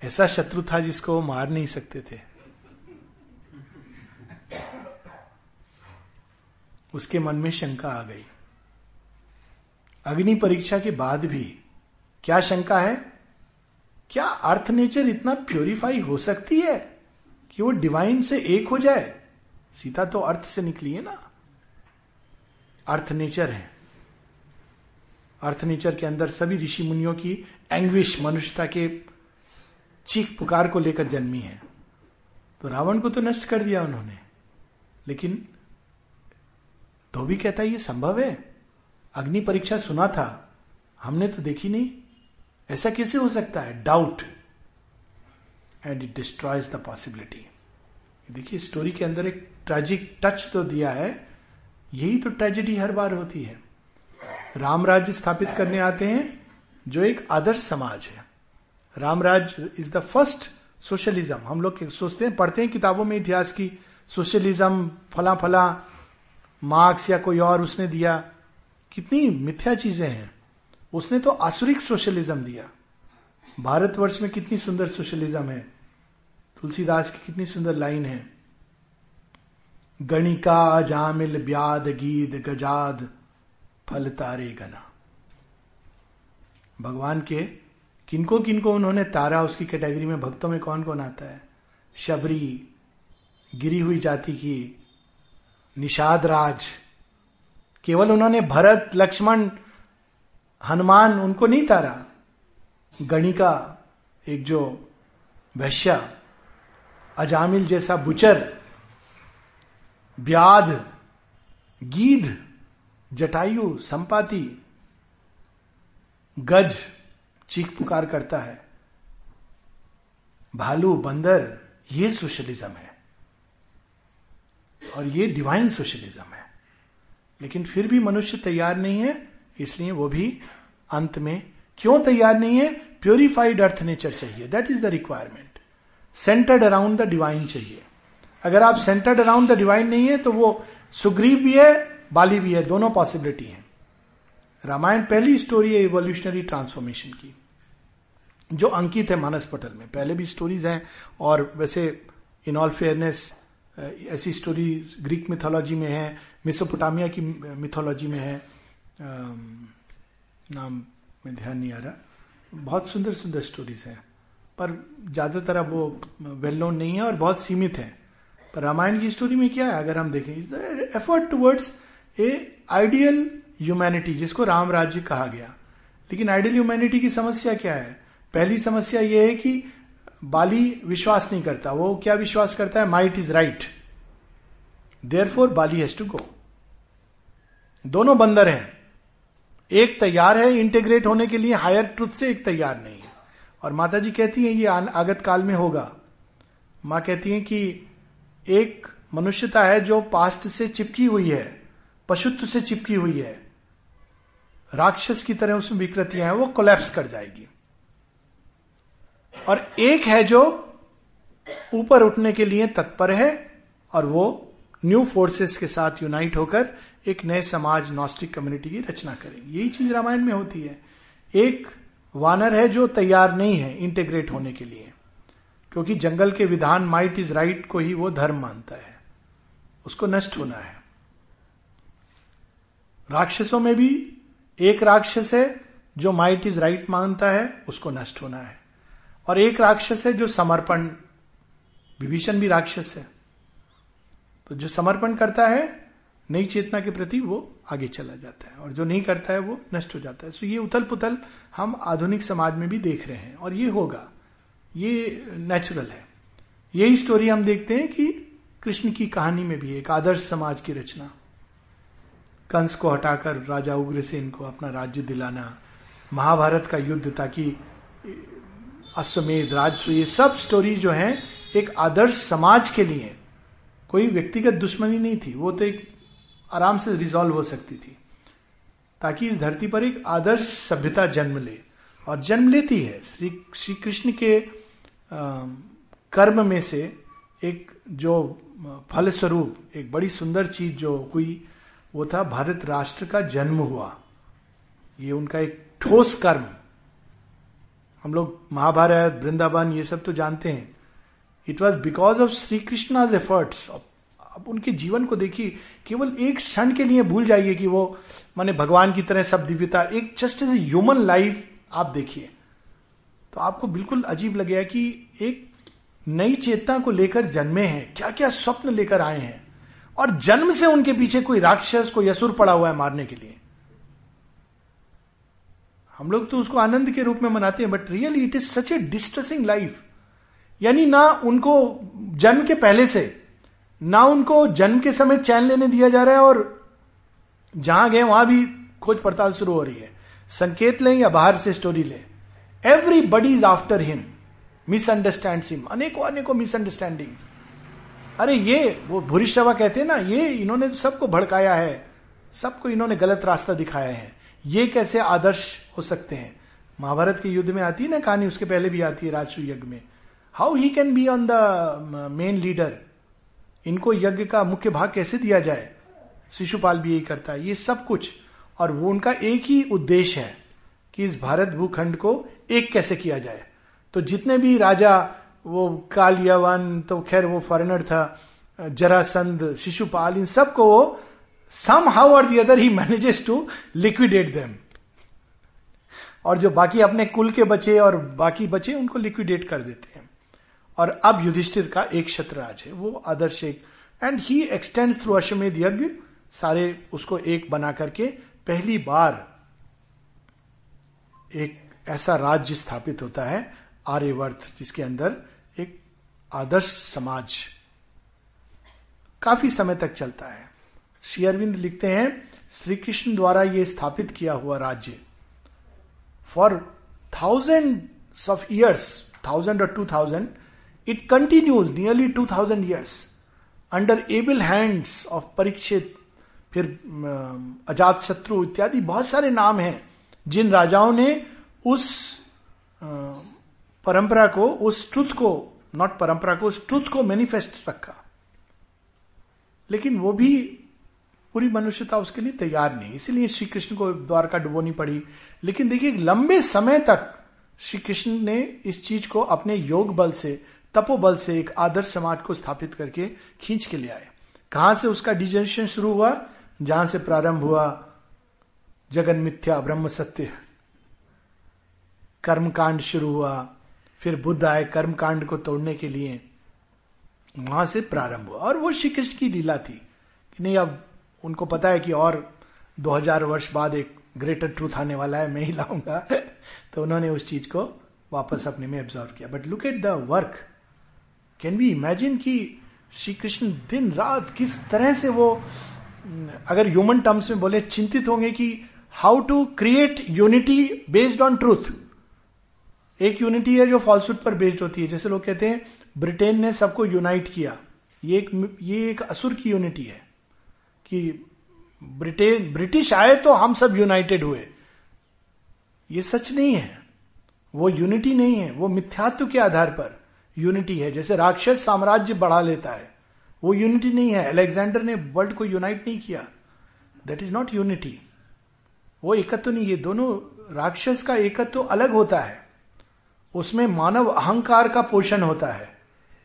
ऐसा शत्रु था जिसको वो मार नहीं सकते थे। उसके मन में शंका आ गई। अग्नि परीक्षा के बाद भी क्या शंका है, क्या अर्थ नेचर इतना प्योरीफाई हो सकती है कि वो डिवाइन से एक हो जाए? सीता तो अर्थ से निकली है ना, अर्थ नेचर है। अर्थ नेचर के अंदर सभी ऋषि मुनियों की एंग्विश, मनुष्यता के चीख पुकार को लेकर जन्मी है। तो रावण को तो नष्ट कर दिया उन्होंने, लेकिन धोबी कहता है ये संभव है? अग्नि परीक्षा सुना था, हमने तो देखी नहीं, ऐसा कैसे हो सकता है? Doubt and it destroys the possibility. देखिए स्टोरी के अंदर एक ट्रैजिक टच तो दिया है, यही तो ट्रेजेडी हर बार होती है। राम राज्य स्थापित करने आते हैं जो एक आदर्श समाज है। राम राज्य इज द फर्स्ट सोशलिज्म। हम लोग सोचते हैं, पढ़ते हैं किताबों में इतिहास की, सोशलिज्म फला फला मार्क्स या कोई और उसने दिया, कितनी मिथ्या चीजें हैं। उसने तो आसुरिक सोशलिज्म दिया। भारतवर्ष में कितनी सुंदर सोशलिज्म है। तुलसीदास की कितनी सुंदर लाइन है, गणिका जामिल ब्याद गीद गजाद फल तारे गना। भगवान के किनको किनको उन्होंने तारा, उसकी कैटेगरी में भक्तों में कौन कौन आता है? शबरी, गिरी हुई जाति की, निषाद राज। केवल उन्होंने भरत, लक्ष्मण, हनुमान उनको नहीं तारा, गणिका एक जो वैश्या, अजामिल जैसा बुचर, ब्याद, गीध, जटायु, संपाति, गज चीख पुकार करता है, भालू, बंदर। ये सोशलिज्म है और ये डिवाइन सोशलिज्म है। लेकिन फिर भी मनुष्य तैयार नहीं है, इसलिए वो भी अंत में क्यों तैयार नहीं है? प्योरीफाइड अर्थ नेचर चाहिए, that is the requirement. Centered around the divine चाहिए। अगर आप सेंटर्ड अराउंड द डिवाइन नहीं है तो वो सुग्रीव भी है, बाली भी है, दोनों पॉसिबिलिटी है। रामायण पहली स्टोरी है इवोल्यूशनरी ट्रांसफॉर्मेशन की, जो अंकित है मानस पटल में। पहले भी स्टोरीज हैं, और वैसे इन ऑल फेयरनेस ऐसी स्टोरी ग्रीक मिथोलॉजी में है, मेसोपोटामिया की मिथोलॉजी में है, नाम में ध्यान नहीं आ रहा। बहुत सुंदर सुंदर स्टोरीज हैं, पर ज्यादातर अब वो वेल नोन नहीं है और बहुत सीमित है। पर रामायण की स्टोरी में क्या है अगर हम देखें, it's effort towards a ideal humanity, जिसको राम राज्य कहा गया। लेकिन आइडियल ह्यूमैनिटी की समस्या क्या है? पहली समस्या यह है कि बाली विश्वास नहीं करता। वो क्या विश्वास करता है? Might is right, therefore Bali has to go. दोनों बंदर हैं, एक तैयार है इंटीग्रेट होने के लिए हायर ट्रुथ से, एक तैयार नहीं है। और माता जी कहती हैं ये आगत काल में होगा। माँ कहती हैं कि एक मनुष्यता है जो पास्ट से चिपकी हुई है, पशुत्व से चिपकी हुई है, राक्षस की तरह उसमें विकृतियां हैं, वो कोलैप्स कर जाएगी। और एक है जो ऊपर उठने के लिए तत्पर है, और वो न्यू फोर्सेस के साथ यूनाइट होकर एक नए समाज, नॉस्टिक कम्युनिटी की रचना करेंगे। यही चीज रामायण में होती है। एक वानर है जो तैयार नहीं है इंटीग्रेट होने के लिए, क्योंकि जंगल के विधान माइट इज राइट को ही वो धर्म मानता है, उसको नष्ट होना है। राक्षसों में भी एक राक्षस है जो माइट इज राइट मानता है, उसको नष्ट होना है। और एक राक्षस है जो समर्पण, विभीषण भी राक्षस है, तो जो समर्पण करता है नई चेतना के प्रति वो आगे चला जाता है, और जो नहीं करता है वो नष्ट हो जाता है। सो ये उथल पुथल हम आधुनिक समाज में भी देख रहे हैं, और ये होगा, ये नेचुरल है। यही स्टोरी हम देखते हैं कि कृष्ण की कहानी में भी, एक आदर्श समाज की रचना, कंस को हटाकर राजा उग्रसेन को अपना राज्य दिलाना, महाभारत का युद्ध, ताकि अश्वमेध राज, ये सब स्टोरी जो है एक आदर्श समाज के लिए। कोई व्यक्तिगत दुश्मनी नहीं थी, वो तो एक आराम से रिजॉल्व हो सकती थी, ताकि इस धरती पर एक आदर्श सभ्यता जन्म ले, और जन्म लेती है। श्री कृष्ण के कर्म में से एक जो फलस्वरूप एक बड़ी सुंदर चीज जो हुई, वो था भारत राष्ट्र का जन्म हुआ। ये उनका एक ठोस कर्म। हम लोग महाभारत, वृंदावन, ये सब तो जानते हैं. It was because of Shri Krishna's efforts. अब उनके जीवन को देखिए, केवल एक क्षण के लिए भूल जाइए कि वो माने भगवान की तरह सब दिव्यता, एक just as a human life आप देखिए तो आपको बिल्कुल अजीब लगेगा कि एक नई चेतना को लेकर जन्मे हैं, क्या क्या स्वप्न लेकर आए हैं, और जन्म से उनके पीछे कोई राक्षस, कोई असुर पड़ा हुआ है मारने के लिए. हम लोग तो उसको आनंद के रूप में मनाते हैं, but really it is such a distressing life. यानी ना उनको जन्म के पहले से, ना उनको जन्म के समय चैन लेने दिया जा रहा है, और जहां गए वहां भी खोज पड़ताल शुरू हो रही है. संकेत लें या बाहर से स्टोरी लें, everybody is after him, misunderstands him, अनेकों अनेकों मिसअंडरस्टैंडिंग्स. अरे ये वो भूरिशवा कहते हैं ना, ये इन्होंने सबको भड़काया है, सबको इन्होंने गलत रास्ता दिखाया है, ये कैसे आदर्श हो सकते हैं. महाभारत के युद्ध में आती है ना कहानी, उसके पहले भी आती है राजसूय यज्ञ में, how he can be on the main leader, इनको यज्ञ का मुख्य भाग कैसे दिया जाए. शिशुपाल भी यही करता है, ये सब कुछ, और वो उनका एक ही उद्देश्य है कि इस भारत भूखंड को एक कैसे किया जाए. तो जितने भी राजा, वो कालियावन तो खैर वो फॉरेनर था, जरासंध, शिशुपाल, इन सबको वो somehow or the other he manages to liquidate them. और जो बाकी अपने कुल के बचे और बाकी बचे उनको लिक्विडेट कर देते हैं. और अब युधिष्ठिर का एक क्षत्रराज है, वो आदर्श एक, एंड ही एक्सटेंड्स थ्रू अश्वमेध यज्ञ सारे उसको एक बना करके पहली बार एक ऐसा राज्य स्थापित होता है आर्यवर्त, जिसके अंदर एक आदर्श समाज काफी समय तक चलता है. श्री अरविंद लिखते हैं, श्री कृष्ण द्वारा ये स्थापित किया हुआ राज्य for thousands of years, 1,000 or 2,000, it continues nearly 2,000 years under able hands of Parikshit, फिर अजातशत्रु इत्यादि बहुत सारे नाम हैं जिन राजाओं ने उस परंपरा को, उस ट्रुथ को, नॉट परंपरा को, उस ट्रुथ को मैनिफेस्ट रखा. लेकिन वो भी पूरी मनुष्यता उसके लिए तैयार नहीं, इसीलिए श्री कृष्ण को द्वारका डुबोनी पड़ी. लेकिन देखिए लंबे समय तक श्री कृष्ण ने इस चीज को अपने योग बल से, तपोबल से एक आदर्श समाज को स्थापित करके खींच के ले आए. कहां से उसका डिजेनरेशन शुरू हुआ? जहां से प्रारंभ हुआ जगन मिथ्या ब्रह्म सत्य, कर्मकांड शुरू हुआ, फिर बुद्ध आए कर्मकांड को तोड़ने के लिए, वहां से प्रारंभ हुआ. और वो श्री कृष्ण की लीला थी कि नहीं, अब उनको पता है कि और 2000 वर्ष बाद एक ग्रेटर ट्रूथ आने वाला है, मैं ही लाऊंगा. तो उन्होंने उस चीज को वापस अपने में एब्जॉर्व किया. But look at the work, can we imagine कि श्री कृष्ण दिन रात किस तरह से, वो अगर ह्यूमन टर्म्स में बोले, चिंतित होंगे कि how to create unity based on truth. एक यूनिटी है जो फॉल्सहुड पर बेस्ड होती है, जैसे लोग कहते हैं ब्रिटेन ने सबको यूनाइट किया, ये एक असुर की यूनिटी है कि ब्रिटेन, ब्रिटिश आए तो हम सब यूनाइटेड हुए. ये सच नहीं है, वो यूनिटी नहीं है, वो मिथ्यात्व के आधार पर यूनिटी है. जैसे राक्षस साम्राज्य बढ़ा लेता है, वो यूनिटी नहीं है. अलेक्जेंडर ने वर्ल्ड को यूनाइट नहीं किया, दैट इज नॉट यूनिटी. वो एकत्व नहीं, ये दोनों, राक्षस का एकत्व अलग होता है, उसमें मानव अहंकार का पोषण होता है,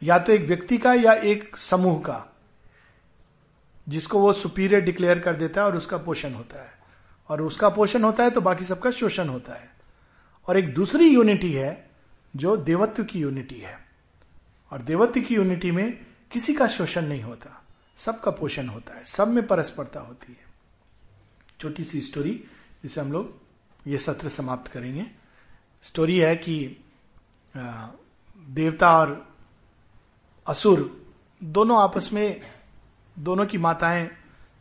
या तो एक व्यक्ति का या एक समूह का, जिसको वो सुपीरियर डिक्लेयर कर देता है और उसका पोषण होता है, और उसका पोषण होता है तो बाकी सबका शोषण होता है. और एक दूसरी यूनिटी है जो देवत्व की यूनिटी है, और देवत्व की यूनिटी में किसी का शोषण नहीं होता, सबका पोषण होता है, सब में परस्परता होती है. छोटी सी स्टोरी जिसे हम लोग ये सत्र समाप्त करेंगे. स्टोरी है कि देवता और असुर दोनों आपस में, दोनों की माताएं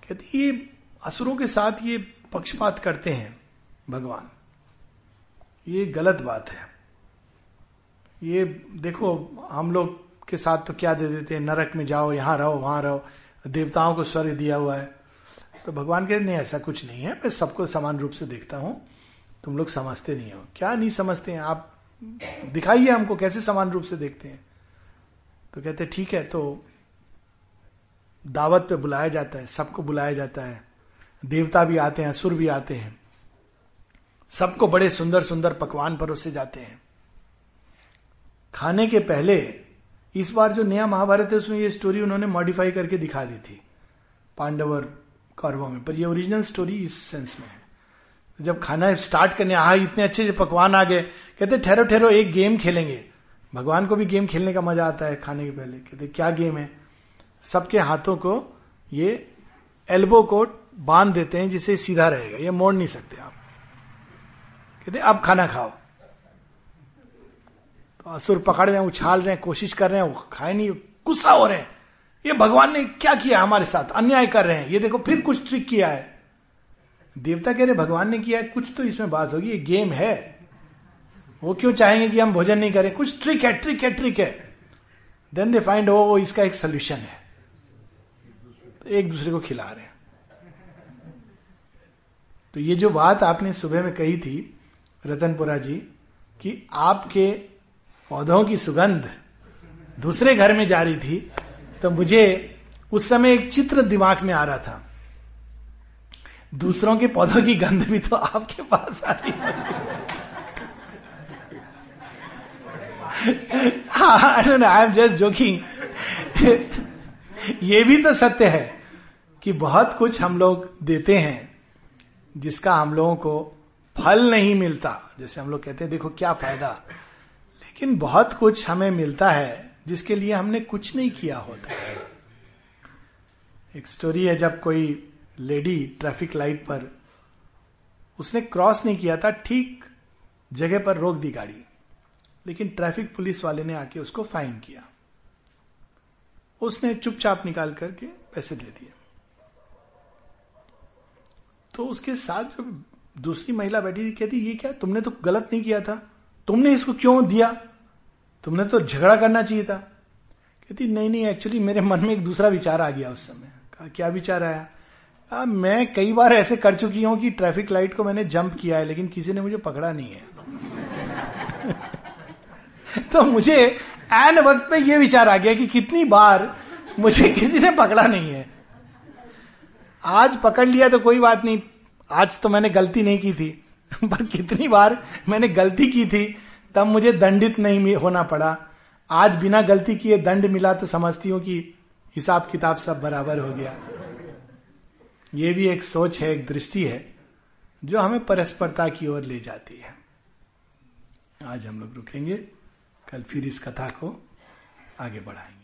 कहती ये असुरों के साथ ये पक्षपात करते हैं भगवान, ये गलत बात है, ये देखो हम लोग के साथ तो क्या दे देते हैं, नरक में जाओ, यहां रहो, वहां रहो, देवताओं को स्वर्ग दिया हुआ है. तो भगवान कहते नहीं, ऐसा कुछ नहीं है, मैं सबको समान रूप से देखता हूं, तुम लोग समझते नहीं हो. क्या नहीं समझते हैं आप, दिखाइए हमको कैसे समान रूप से देखते हैं. तो कहते ठीक है. तो दावत पे बुलाया जाता है, सबको बुलाया जाता है, देवता भी आते हैं, असुर भी आते हैं, सबको बड़े सुंदर सुंदर पकवान परोसे जाते हैं. खाने के पहले, इस बार जो नया महाभारत है उसमें ये स्टोरी उन्होंने मॉडिफाई करके दिखा दी थी पांडव और कौरवों में, पर ये ओरिजिनल स्टोरी इस सेंस में है। जब खाना स्टार्ट करने, इतने अच्छे से पकवान आ गए, कहते ठहरो ठहरो एक गेम खेलेंगे। भगवान को भी गेम खेलने का मजा आता है खाने के पहले। कहते क्या गेम है? सबके हाथों को ये एल्बो को बांध देते हैं जिसे सीधा रहेगा, ये मोड़ नहीं सकते आप। कहते अब खाना खाओ। तो असुर पकड़ रहे हैं, उछाल रहे हैं, कोशिश कर रहे हैं, वो खाए नहीं, गुस्सा हो रहे हैं, ये भगवान ने क्या किया हमारे साथ, अन्याय कर रहे हैं, ये देखो फिर कुछ ट्रिक किया है। देवता कह रहे भगवान ने किया है कुछ तो इसमें बात होगी, ये गेम है, वो क्यों चाहेंगे कि हम भोजन नहीं करें, कुछ ट्रिक है, ट्रिक है, ट्रिक है। देन दे फाइंड वो इसका एक सोल्यूशन है, तो एक दूसरे को खिला रहे हैं। तो ये जो बात आपने सुबह में कही थी रतनपुरा जी कि आपके पौधों की सुगंध दूसरे घर में जा रही थी, तो मुझे उस समय एक चित्र दिमाग में आ रहा था, दूसरों के पौधों की गंध भी तो आपके पास आ रही है। I am just joking. ये भी तो सत्य है कि बहुत कुछ हम लोग देते हैं जिसका हम लोगों को फल नहीं मिलता, जैसे हम लोग कहते हैं देखो क्या फायदा, लेकिन बहुत कुछ हमें मिलता है जिसके लिए हमने कुछ नहीं किया होता है। एक स्टोरी है, जब कोई लेडी ट्रैफिक लाइट पर, उसने क्रॉस नहीं किया था, ठीक जगह पर रोक दी गाड़ी, लेकिन ट्रैफिक पुलिस वाले ने आके उसको फाइन किया, उसने चुपचाप निकाल करके पैसे दे दिए। तो उसके साथ जो दूसरी महिला बैठी थी कहती ये क्या, तुमने तो गलत नहीं किया था, तुमने इसको क्यों दिया, तुमने तो झगड़ा करना चाहिए था। कहती नहीं नहीं एक्चुअली मेरे मन में एक दूसरा विचार आ गया उस समय। कहा क्या विचार आया? कहा मैं कई बार ऐसे कर चुकी हूं कि ट्रैफिक लाइट को मैंने जंप किया है लेकिन किसी ने मुझे पकड़ा नहीं है। तो मुझे ऐन वक्त पे यह विचार आ गया कि कितनी बार मुझे किसी ने पकड़ा नहीं है, आज पकड़ लिया तो कोई बात नहीं, आज तो मैंने गलती नहीं की थी, पर कितनी बार मैंने गलती की थी तब मुझे दंडित नहीं होना पड़ा, आज बिना गलती किए दंड मिला तो समझती हूं कि हिसाब किताब सब बराबर हो गया। ये भी एक सोच है, एक दृष्टि है जो हमें परस्परता की ओर ले जाती है। आज हम लोग रुकेंगे, कल फिर इस कथा को आगे बढ़ाएंगे।